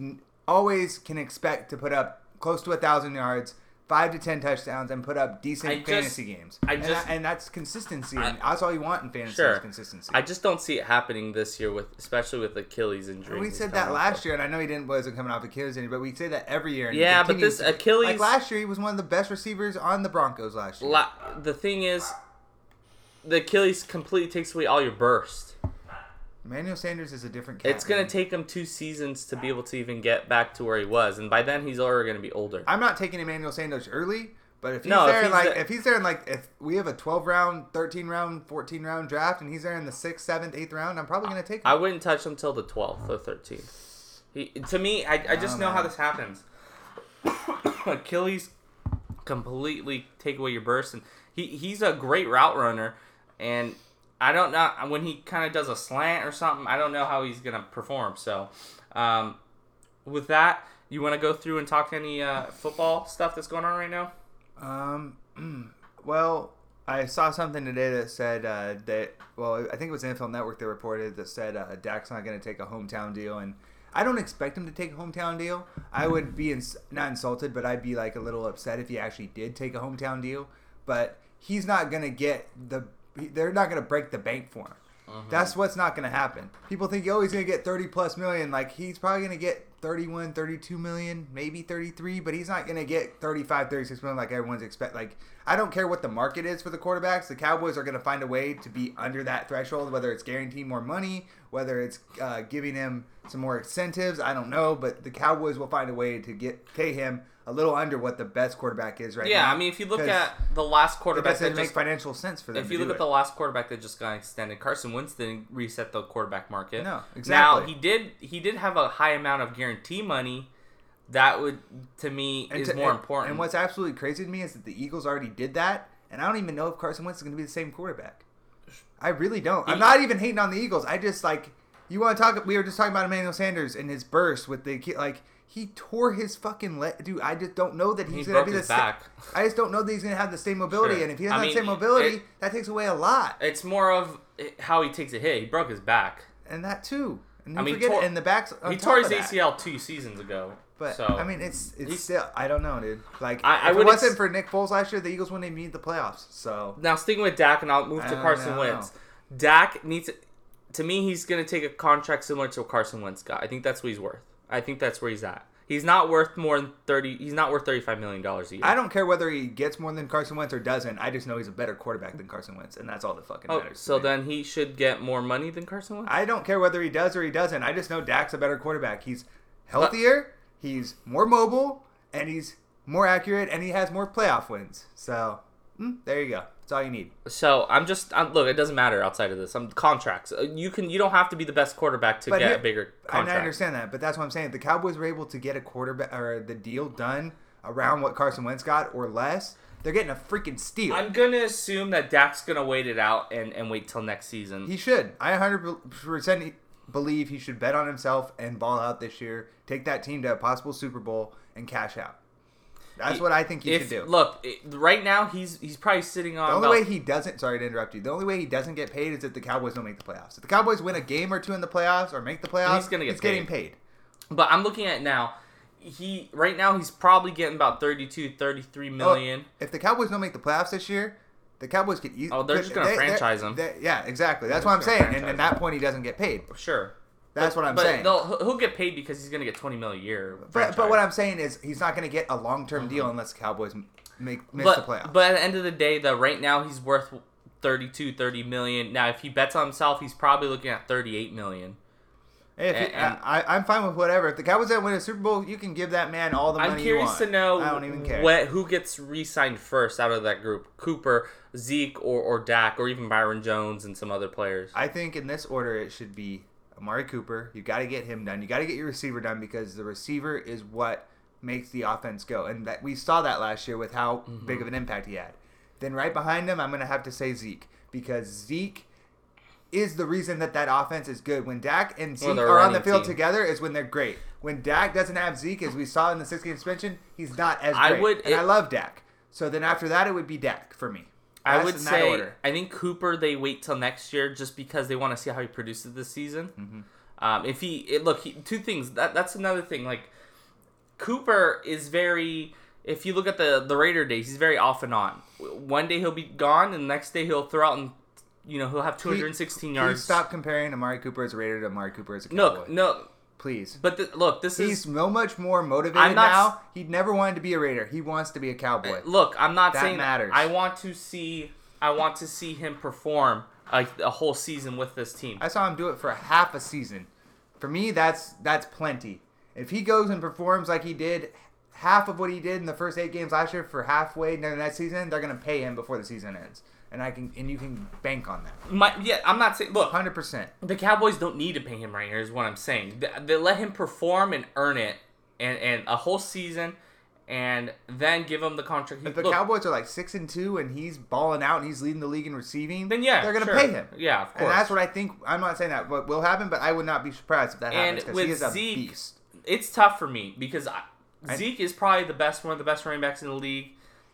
always can expect to put up close to a thousand yards, five to ten touchdowns, and put up decent I fantasy just, games. I just, and, I, and that's consistency. I, and that's all you want in fantasy sure. is consistency. I just don't see it happening this year, with especially with Achilles injury. We said that last off. year, and I know he didn't wasn't coming off Achilles injury, but we say that every year. And yeah, but this Achilles, like last year, he was one of the best receivers on the Broncos last year. La, the thing is, the Achilles completely takes away all your burst. Emmanuel Sanders is a different cat. It's going to take him two seasons to be able to even get back to where he was, and by then he's already going to be older. I'm not taking Emmanuel Sanders early, but if he's no, there, if he's like the... if he's there in like if we have a twelve round, thirteen round, fourteen round draft, and he's there in the sixth, seventh, eighth round, I'm probably going to take him. I wouldn't touch him till the twelfth or thirteenth. He, to me, I, I just oh, know man. how this happens. Achilles completely take away your burst, and he he's a great route runner, and I don't know when he kind of does a slant or something. I don't know how he's gonna perform. So, um, with that, you want to go through and talk any uh, football stuff that's going on right now? Um, well, I saw something today that said uh, that. Well, I think it was N F L Network that reported that said uh, Dak's not gonna take a hometown deal, and I don't expect him to take a hometown deal. I would be ins- not insulted, but I'd be like a little upset if he actually did take a hometown deal. But he's not gonna get the. They're not going to break the bank for him. Uh-huh. That's what's not going to happen. People think, oh, he's going to get thirty plus million. Like, he's probably going to get thirty-one, thirty-two million, maybe thirty-three, but he's not going to get thirty-five, thirty-six million like everyone's expect. Like, I don't care what the market is for the quarterbacks. The Cowboys are going to find a way to be under that threshold, whether it's guaranteeing more money, whether it's uh, giving him some more incentives. I don't know, but the Cowboys will find a way to get pay him a little under what the best quarterback is right yeah, now. Yeah, I mean, if you look at the last quarterback, it doesn't make financial sense for them. If you look at the last quarterback that just got extended, Carson Wentz didn't reset the quarterback market. No, exactly. Now he did. He did have a high amount of guarantee money. That would, to me, is more important. And what's absolutely crazy to me is that the Eagles already did that, and I don't even know if Carson Wentz is going to be the same quarterback. I really don't. I'm not even hating on the Eagles. I just like you want to talk. We were just talking about Emmanuel Sanders and his burst with the like. He tore his fucking leg. Dude, I just don't know that he's he going to be the same. I just don't know that he's going to have the same mobility. Sure. And if he doesn't I mean, have the same mobility, it, that takes away a lot. It's more of how he takes a hit. He broke his back. And that, too. And I mean, forget tore, it. And the back's on He top tore his A C L two seasons ago. But, so, I mean, it's it's still... I don't know, dude. Like, I, I if it wasn't ex- for Nick Foles last year, the Eagles wouldn't even need the playoffs. So now, sticking with Dak, and I'll move to Carson Wentz. Dak needs... To me, he's going to take a contract similar to what Carson Wentz got. I think that's what he's worth. I think that's where he's at. He's not worth more than thirty. He's not worth thirty-five million dollars a year. I don't care whether he gets more than Carson Wentz or doesn't. I just know he's a better quarterback than Carson Wentz, and that's all that fucking oh, matters. So then he should get more money than Carson Wentz. I don't care whether he does or he doesn't. I just know Dak's a better quarterback. He's healthier, but, he's more mobile, and he's more accurate, and he has more playoff wins. So mm, there you go. That's all you need. So I'm just I'm, look. It doesn't matter outside of this. I'm contracts. You can you don't have to be the best quarterback to but get here, a bigger contract. I understand that, but that's what I'm saying. If the Cowboys were able to get a quarterback or the deal done around what Carson Wentz got or less, they're getting a freaking steal. I'm gonna assume that Dak's gonna wait it out and, and wait till next season. He should. I one hundred percent believe he should bet on himself and ball out this year. Take that team to a possible Super Bowl and cash out. That's what I think he if, should do. Look, it, right now he's he's probably sitting on. The only about, way he doesn't. Sorry to interrupt you. The only way he doesn't get paid is if the Cowboys don't make the playoffs. If the Cowboys win a game or two in the playoffs or make the playoffs, he's gonna get he's paid. getting paid. But I'm looking at now. He right now he's probably getting about thirty-two, thirty-three million. Oh, if the Cowboys don't make the playoffs this year, the Cowboys could. Oh, they're could, just gonna they, franchise him. They, yeah, exactly. That's they're what I'm saying. And at that point, he doesn't get paid. Sure. That's but, what I'm but saying. But he'll get paid because he's going to get twenty million a year. But, but what I'm saying is he's not going to get a long-term mm-hmm. deal unless the Cowboys make miss but, the playoffs. But at the end of the day, though, right now he's worth thirty-two, thirty million. Now, if he bets on himself, he's probably looking at thirty-eight million. Hey, if and, he, I, I, I'm fine with whatever. If the Cowboys that win a Super Bowl, you can give that man all the money you want. I'm curious to know I don't even care. What, who gets re-signed first out of that group, Cooper, Zeke, or, or Dak, or even Byron Jones and some other players. I think in this order it should be Amari Cooper. You've got to get him done. You've got to get your receiver done because the receiver is what makes the offense go. And that we saw that last year with how mm-hmm. big of an impact he had. Then right behind him, I'm going to have to say Zeke because Zeke is the reason that that offense is good. When Dak and Zeke are on the field team. together is when they're great. When Dak doesn't have Zeke, as we saw in the six-game suspension, he's not as great. I would, and it, I love Dak. So then after that, it would be Dak for me. That's I would say order. I think Cooper they wait till next year just because they want to see how he produces this season. Mm-hmm. Um, if he it, look, he, two things. That that's another thing. Like Cooper is very. If you look at the the Raider days, he's very off and on. One day he'll be gone, and the next day he'll throw out and. You know, he'll have two hundred sixteen please, yards. Please stop comparing Amari Cooper as a Raider to Amari Cooper as a Cowboy. No, no. Please. But th- look, this He's is... He's so much more motivated now. He never wanted to be a Raider. He wants to be a Cowboy. Look, I'm not that saying... Matters. That matters. I want to see... I want to see him perform a, a whole season with this team. I saw him do it for half a season. For me, that's that's plenty. If he goes and performs like he did... half of what he did in the first eight games last year for halfway into that season, they're going to pay him before the season ends. And I can, and you can bank on that. My, yeah, I'm not saying, look. one hundred percent. The Cowboys don't need to pay him right here is what I'm saying. They, they let him perform and earn it and, and a whole season and then give him the contract. He, if the look, Cowboys are like six and two and he's balling out and he's leading the league in receiving, then yeah, they're going to sure. pay him. Yeah, of course. And that's what I think. I'm not saying that what will happen, but I would not be surprised if that and happens because he is a Zeke, beast. It's tough for me because I... Zeke is probably the best, one of the best running backs in the league,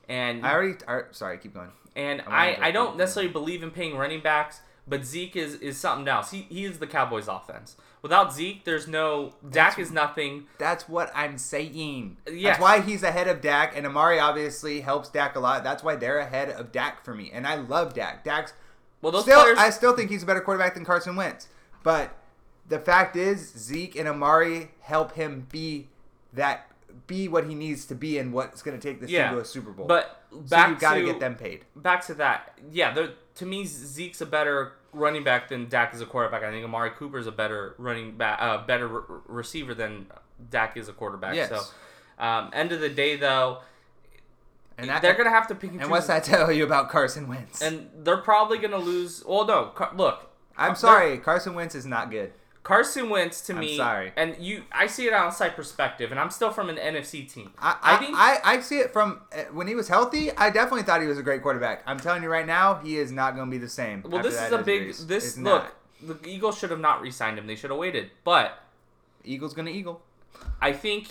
and I already. I, sorry, keep going. And I, I, I don't necessarily believe in paying running backs, but Zeke is, is something else. He he is the Cowboys' offense. Without Zeke, there's no Dak that's, is nothing. That's what I'm saying. Yes. That's why he's ahead of Dak, and Amari obviously helps Dak a lot. That's why they're ahead of Dak for me, and I love Dak. Dak's well, those still. Players... I still think he's a better quarterback than Carson Wentz, but the fact is Zeke and Amari help him be that. be what he needs to be and what's going to take this yeah, team to a Super Bowl. But back so you got to get them paid. Back to that. Yeah, to me, Zeke's a better running back than Dak is a quarterback. I think Amari Cooper's a better running back, uh, better re- receiver than Dak is a quarterback. Yes. So, um, end of the day, though, and that, they're going to have to pick and choose. And what's that tell you about Carson Wentz? And they're probably going to lose. Well, no, Car- look. I'm sorry. Carson Wentz is not good. Carson Wentz to me, I'm sorry. and you, I see it outside perspective, and I'm still from an N F C team. I, I, I think I, I see it from when he was healthy. I definitely thought he was a great quarterback. I'm telling you right now, he is not going to be the same. Well, this is a big this look. The Eagles should have not re-signed him. They should have waited. But Eagles gonna eagle. I think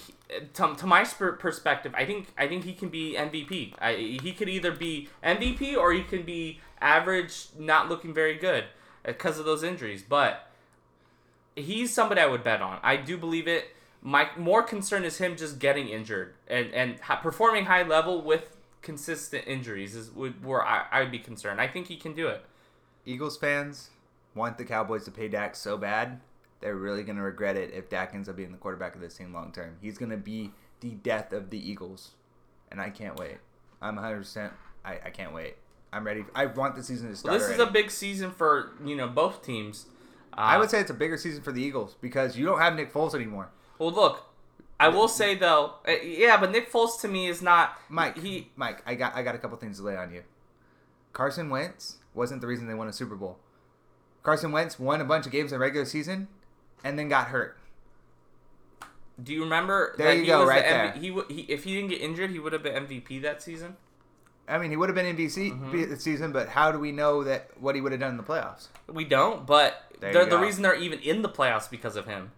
to, to my perspective, I think I think he can be M V P. I, he could either be M V P or he can be average, not looking very good because of those injuries, but. He's somebody I would bet on. I do believe it. My more concern is him just getting injured and and ha- performing high level with consistent injuries is would, where I, I would be concerned. I think he can do it. Eagles fans want the Cowboys to pay Dak so bad. They're really going to regret it if Dak ends up being the quarterback of this team long term. He's going to be the death of the Eagles, and I can't wait. I'm one hundred percent. I, I can't wait. I'm ready. I want the season to start. Well, this already. is a big season for you know both teams. Uh, I would say it's a bigger season for the Eagles because you don't have Nick Foles anymore. Well, look, I will say though, uh, yeah, but Nick Foles to me is not Mike. He Mike, I got I got a couple things to lay on you. Carson Wentz wasn't the reason they won a Super Bowl. Carson Wentz won a bunch of games in the regular season, and then got hurt. Do you remember? There that you he go, was right the there. M V- he, he if he didn't get injured, he would have been M V P that season. I mean, he would have been M V P mm-hmm. this season, but how do we know that what he would have done in the playoffs? We don't, but they're the reason they're even in the playoffs because of him.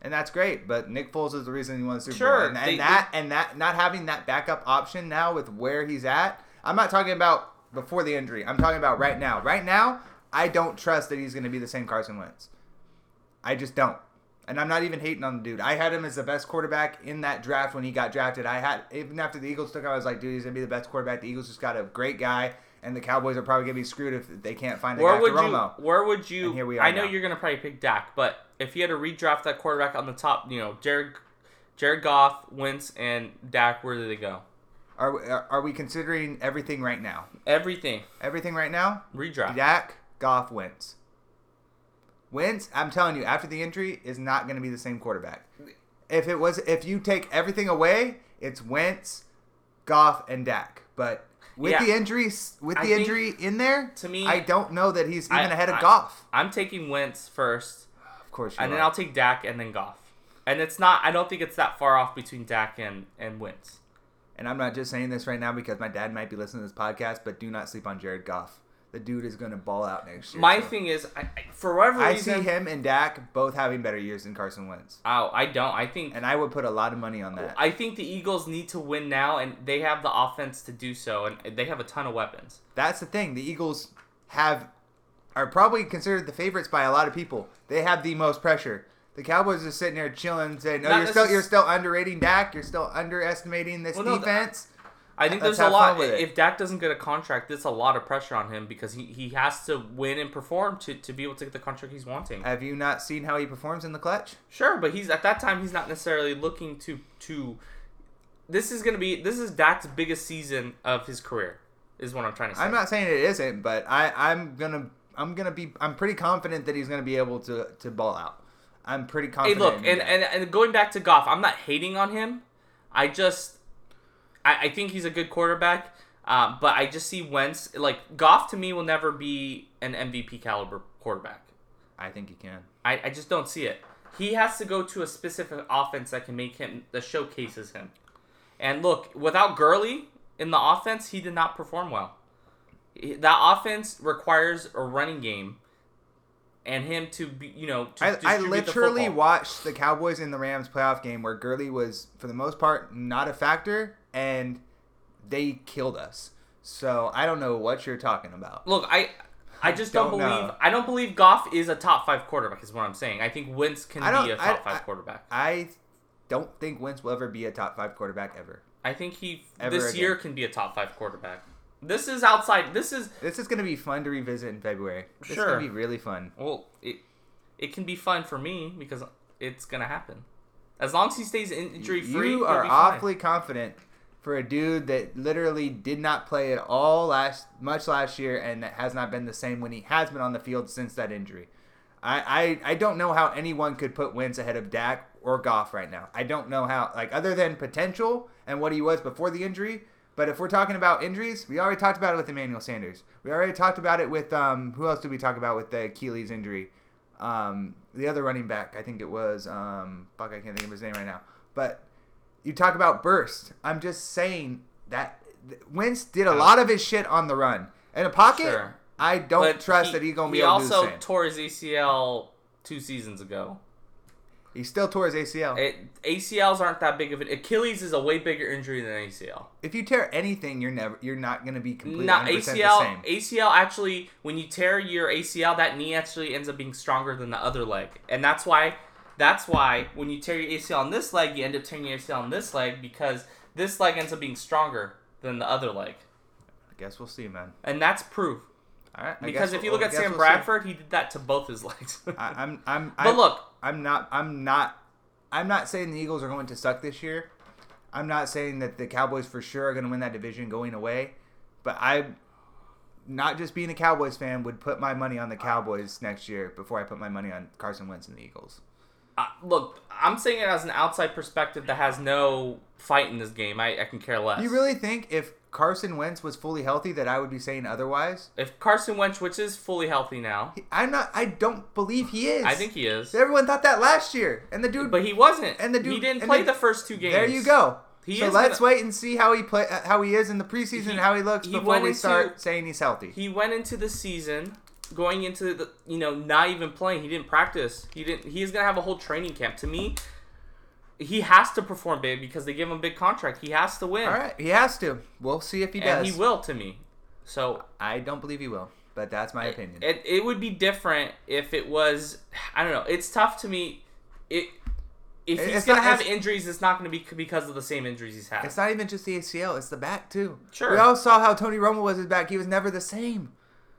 And that's great, but Nick Foles is the reason he won the Super sure, Bowl. And, and they, that and that not having that backup option now with where he's at, I'm not talking about before the injury. I'm talking about right now. Right now, I don't trust that he's going to be the same Carson Wentz. I just don't. And I'm not even hating on the dude. I had him as the best quarterback in that draft when he got drafted. I had even after the Eagles took him, I was like, dude, he's going to be the best quarterback. The Eagles just got a great guy, and the Cowboys are probably going to be screwed if they can't find a guy like Romo. Where would you – and here we are I know now. You're going to probably pick Dak, but if you had to redraft that quarterback on the top, you know, Jared Jared Goff, Wentz, and Dak, where do they go? Are we, are we considering everything right now? Everything. Everything right now? Redraft. Dak, Goff, Wentz. Wentz, I'm telling you, after the injury, is not going to be the same quarterback. If it was, if you take everything away, it's Wentz, Goff, and Dak. But with yeah. the injuries, with I the injury in there, to me, I don't know that he's even I, ahead of I, Goff. I'm taking Wentz first. Of course, you and are. Then I'll take Dak and then Goff. And it's not. I don't think it's that far off between Dak and, and Wentz. And I'm not just saying this right now because my dad might be listening to this podcast, but do not sleep on Jared Goff. The dude is going to ball out next year. My so. thing is, I, I, for whatever I reason... I see him and Dak both having better years than Carson Wentz. Oh, I don't. I think... And I would put a lot of money on that. I think the Eagles need to win now, and they have the offense to do so, and they have a ton of weapons. That's the thing. The Eagles have are probably considered the favorites by a lot of people. They have the most pressure. The Cowboys are sitting there chilling, saying, "No, Not you're still you're still underrating Dak. You're still underestimating this well, defense." No, I think Let's there's a lot. If Dak doesn't get a contract, there's a lot of pressure on him because he, he has to win and perform to, to be able to get the contract he's wanting. Have you not seen how he performs in the clutch? Sure, but he's at that time he's not necessarily looking to to. This is gonna be this is Dak's biggest season of his career, is what I'm trying to say. I'm not saying it isn't, but I, I'm gonna I'm gonna be I'm pretty confident that he's gonna be able to to ball out. I'm pretty confident. Hey, look, and, and, and going back to Goff, I'm not hating on him. I just, I, I think he's a good quarterback, uh, but I just see Wentz, like, Goff to me will never be an M V P caliber quarterback. I think he can. I, I just don't see it. He has to go to a specific offense that can make him, that showcases him. And look, without Gurley in the offense, he did not perform well. That offense requires a running game. And him to be, you know, to I, I literally the watched the Cowboys in the Rams playoff game where Gurley was, for the most part, not a factor, and they killed us. So I don't know what you're talking about. Look, I, I just don't, don't believe know. I don't believe Goff is a top five quarterback. Is what I'm saying. I think Wentz can be a top I, five I, quarterback. I don't think Wentz will ever be a top five quarterback ever. I think he ever this again. year can be a top five quarterback. This is outside. This is this is going to be fun to revisit in February. This sure. It's going to be really fun. Well, it it can be fun for me because it's going to happen. As long as he stays injury-free, you are be awfully fine. confident for a dude that literally did not play at all last much last year and that has not been the same when he has been on the field since that injury. I, I, I don't know how anyone could put Wentz ahead of Dak or Goff right now. I don't know how, like, other than potential and what he was before the injury. But if we're talking about injuries, we already talked about it with Emmanuel Sanders. We already talked about it with, um, who else did we talk about with the Achilles injury? Um, the other running back, I think it was, um, fuck, I can't think of his name right now. But you talk about burst. I'm just saying that Wentz did a lot of his shit on the run. In a pocket, sure. I don't but trust he, that he's going to be he able to do the same. He also tore his A C L two seasons ago. He still tore his A C L. It, A C Ls aren't that big of an... Achilles is a way bigger injury than A C L. If you tear anything, you're never, you're not going to be completely not one hundred percent A C L, the same. A C L actually, when you tear your A C L, that knee actually ends up being stronger than the other leg. And that's why that's why when you tear your A C L on this leg, you end up tearing your A C L on this leg because this leg ends up being stronger than the other leg. I guess we'll see, man. And that's proof. All right, I because if you look well, at Sam we'll Bradford, see. he did that to both his legs. I, I'm, I'm, but look, I'm not, I'm not, I'm not saying the Eagles are going to suck this year. I'm not saying that the Cowboys for sure are going to win that division going away. But I, not just being a Cowboys fan, would put my money on the Cowboys next year before I put my money on Carson Wentz and the Eagles. Uh, look, I'm saying it as an outside perspective that has no fight in this game. I, I can care less. You really think if Carson Wentz was fully healthy that I would be saying otherwise? If Carson Wentz, which is fully healthy now. He, I'm not, I don't believe he is. I think he is. Everyone thought that last year. And the dude. But he wasn't. And the dude. He didn't play the, the first two games. There you go. He so let's gonna, wait and see how he play, how he is in the preseason he, and how he looks he before we into, start saying he's healthy. He went into the season going into the, you know, not even playing. He didn't practice. He didn't, he's going to have a whole training camp. To me, he has to perform big because they give him a big contract. He has to win. All right. He has to. We'll see if he does. And he will to me. So I don't believe he will, but that's my it, opinion. It it would be different if it was, I don't know. It's tough to me. It If he's it's gonna not, have it's, injuries, it's not gonna be because of the same injuries he's had. It's not even just the A C L. It's the back too. Sure. We all saw how Tony Romo was his back. He was never the same.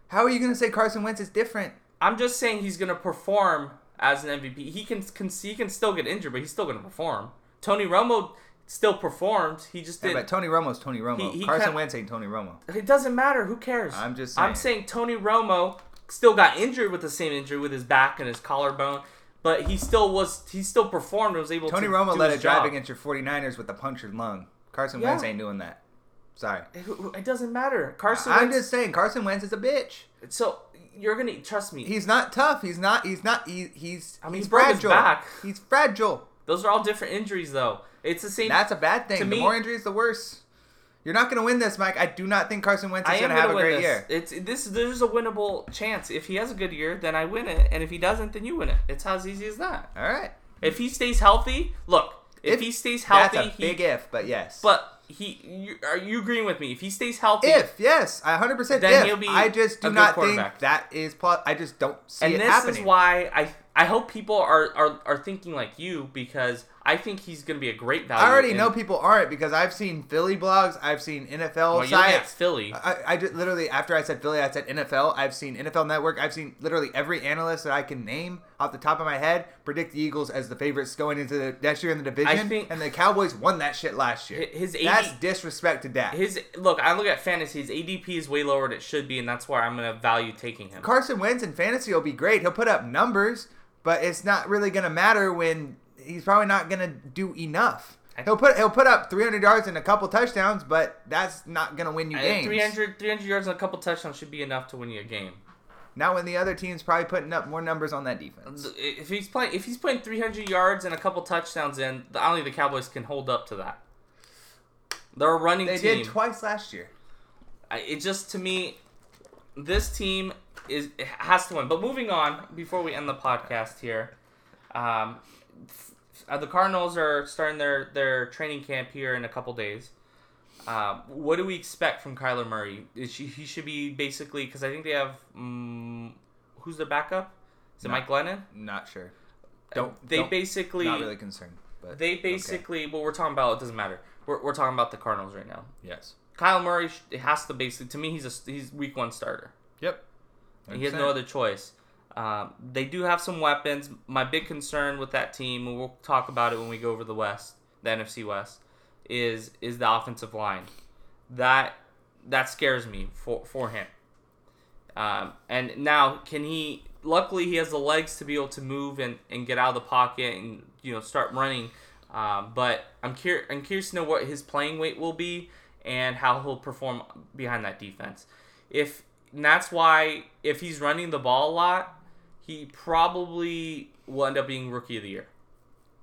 How are you gonna say Carson Wentz is different? I'm just saying he's gonna perform as an M V P. He can, can he can still get injured, but he's still gonna perform. Tony Romo still performed. He just didn't. Yeah, but Tony Romo's Tony Romo. He, he Carson kept, Wentz ain't Tony Romo. It doesn't matter. Who cares? I'm just saying. I'm saying Tony Romo still got injured with the same injury with his back and his collarbone, but he still was he still performed and was able Tony to Romo do let his it job. drive against your 49ers with a punctured lung. Carson yeah. Wentz ain't doing that. Sorry. It, it doesn't matter. Carson I'm Wentz, just saying Carson Wentz is a bitch. So you're going to trust me. He's not tough. He's not he's not he, he's I mean, he's he broke fragile. His back. He's fragile. Those are all different injuries though. It's the same. That's a bad thing. To the me, more injuries the worse. You're not going to win this, Mike. I do not think Carson Wentz is going to have a great this. year. It's this. There's a winnable chance. If he has a good year, then I win it. And if he doesn't, then you win it. It's as easy as that. All right. If he stays healthy, look. If, if he stays healthy, that's a big he, if, but yes. But he, you, are you agreeing with me? If he stays healthy, if yes, I one hundred percent. Then if. he'll be. I just do a not think that is. I just don't see and it happening. And this is why I. I hope people are, are, are thinking like you, because I think he's going to be a great value. I already in. know people aren't, because I've seen Philly blogs. I've seen N F L well, sites. Philly. I, I just, literally, after I said Philly, I said N F L. I've seen N F L Network. I've seen literally every analyst that I can name off the top of my head predict the Eagles as the favorites going into the next year in the division. I think, and the Cowboys won that shit last year. His A D, that's disrespect to Dak. His, look, I look at fantasy. His A D P is way lower than it should be, and that's why I'm going to value taking him. Carson Wentz in fantasy will be great. He'll put up numbers. But it's not really gonna matter when he's probably not gonna do enough. He'll put he'll put up three hundred yards and a couple touchdowns, but that's not gonna win you I games. three hundred, three hundred yards and a couple touchdowns should be enough to win you a game. Not when the other team's probably putting up more numbers on that defense. If he's playing if he's playing three hundred yards and a couple touchdowns in, I don't think the Cowboys can hold up to that. They're a running they team. They did twice last year. It just to me, this team. Is it has to win. But moving on, before we end the podcast here, um, uh, the Cardinals are starting their, their training camp here in a couple days. Uh, what do we expect from Kyler Murray? Is she, he should be basically, because I think they have, um, who's their backup? Is it not, Mike Glennon? Not sure. Don't They don't, basically. Not really concerned. But they basically, okay. Well, we're talking about, it doesn't matter. We're, we're talking about the Cardinals right now. Yes. Kyler Murray has to basically, to me, he's a he's week one starter. Yep. one hundred percent. He has no other choice. Um, they do have some weapons. My big concern with that team, and we'll talk about it when we go over the West, the N F C West, is is the offensive line. That that scares me for for him. Um, and now, can he? Luckily, he has the legs to be able to move and, and get out of the pocket and you know start running. Um, but I'm curious. I'm curious to know what his playing weight will be and how he'll perform behind that defense. If And that's why, if he's running the ball a lot, he probably will end up being Rookie of the Year.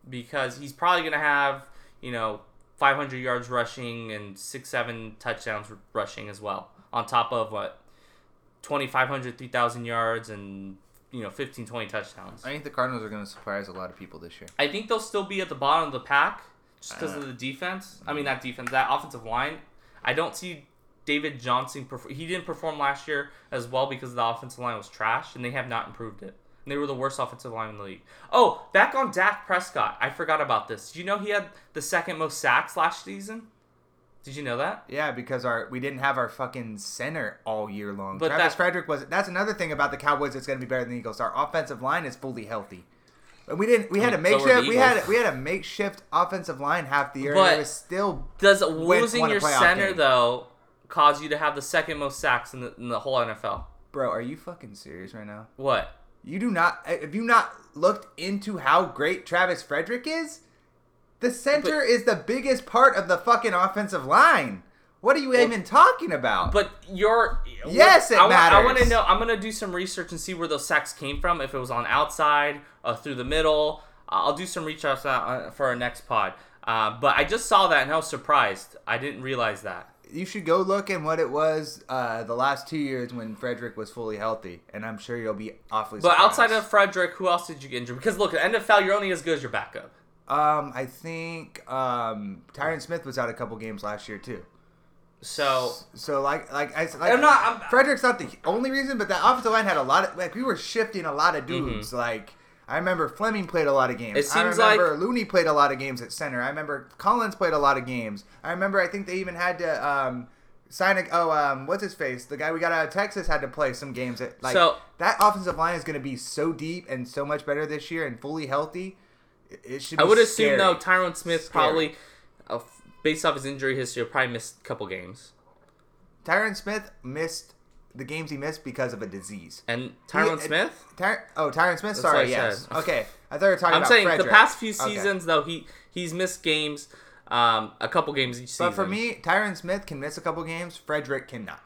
Because he's probably going to have, you know, five hundred yards rushing and six, seven touchdowns rushing as well. On top of, what, twenty-five hundred, three thousand yards and, you know, fifteen, twenty touchdowns. I think the Cardinals are going to surprise a lot of people this year. I think they'll still be at the bottom of the pack just because uh, of the defense. I mean, not defense, that offensive line. I don't see... David Johnson, he didn't perform last year as well because the offensive line was trash, and they have not improved it. And they were the worst offensive line in the league. Oh, back on Dak Prescott. I forgot about this. Did you know he had the second most sacks last season? Did you know that? Yeah, because our we didn't have our fucking center all year long. But Travis that, Frederick was That's another thing about the Cowboys that's going to be better than the Eagles. Our offensive line is fully healthy. And we didn't. We I had mean, a makeshift. So we had we had a makeshift offensive line half the year. But and it was still does losing your center game. though. Cause you to have the second most sacks in the, in the whole N F L. Bro, are you fucking serious right now? What? You do not. Have you not looked into how great Travis Frederick is? The center but, is the biggest part of the fucking offensive line. What are you well, even talking about? But you're. Yes, what, it I, matters. I want to know. I'm going to do some research and see where those sacks came from. If it was on outside, uh, through the middle. Uh, I'll do some research for our next pod. Uh, but I just saw that and I was surprised. I didn't realize that. You should go look at what it was uh, the last two years when Frederick was fully healthy, and I'm sure you'll be awfully surprised. But outside of Frederick, who else did you get injured? Because, look, at the N F L, you're only as good as your backup. Um, I think um, Tyron Smith was out a couple games last year, too. So, so like, like, I, like I'm not, I'm, Frederick's not the only reason, but that offensive line had a lot of – like, we were shifting a lot of dudes, mm-hmm. like – I remember Fleming played a lot of games. It seems I remember like... Looney played a lot of games at center. I remember Collins played a lot of games. I remember I think they even had to um, sign a oh um, what's his face? The guy we got out of Texas had to play some games. At, like so, that offensive line is going to be so deep and so much better this year and fully healthy. It, it should. Be I would scary. assume though Tyron Smith scary. probably based off his injury history, he'll probably miss a couple games. Tyron Smith missed the games he missed because of a disease. And Tyron he, Smith? Ty- oh, Tyron Smith? That's Sorry, yes. Okay. I thought you were talking I'm about saying Frederick. The past few seasons, okay. though, he, he's missed games, um, a couple games each season. But for me, Tyron Smith can miss a couple games. Frederick cannot.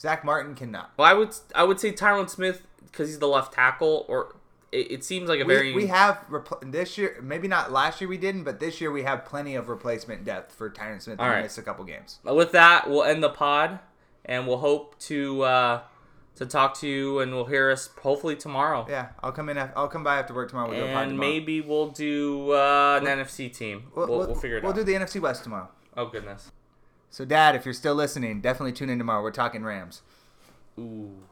Zach Martin cannot. Well, I would I would say Tyron Smith because he's the left tackle, or it, it seems like a we, very... We have, repl- this year, maybe not last year we didn't, but this year we have plenty of replacement depth for Tyron Smith to miss a couple games. With that, we'll end the pod. And we'll hope to uh, to talk to you, and we'll hear us hopefully tomorrow. Yeah, I'll come in. I'll come by after work tomorrow. We'll do a pod tomorrow. Maybe we'll do uh, an we'll, N F C team. We'll, we'll, we'll figure it we'll out. We'll do the N F C West tomorrow. Oh, goodness. So, Dad, if you're still listening, definitely tune in tomorrow. We're talking Rams. Ooh.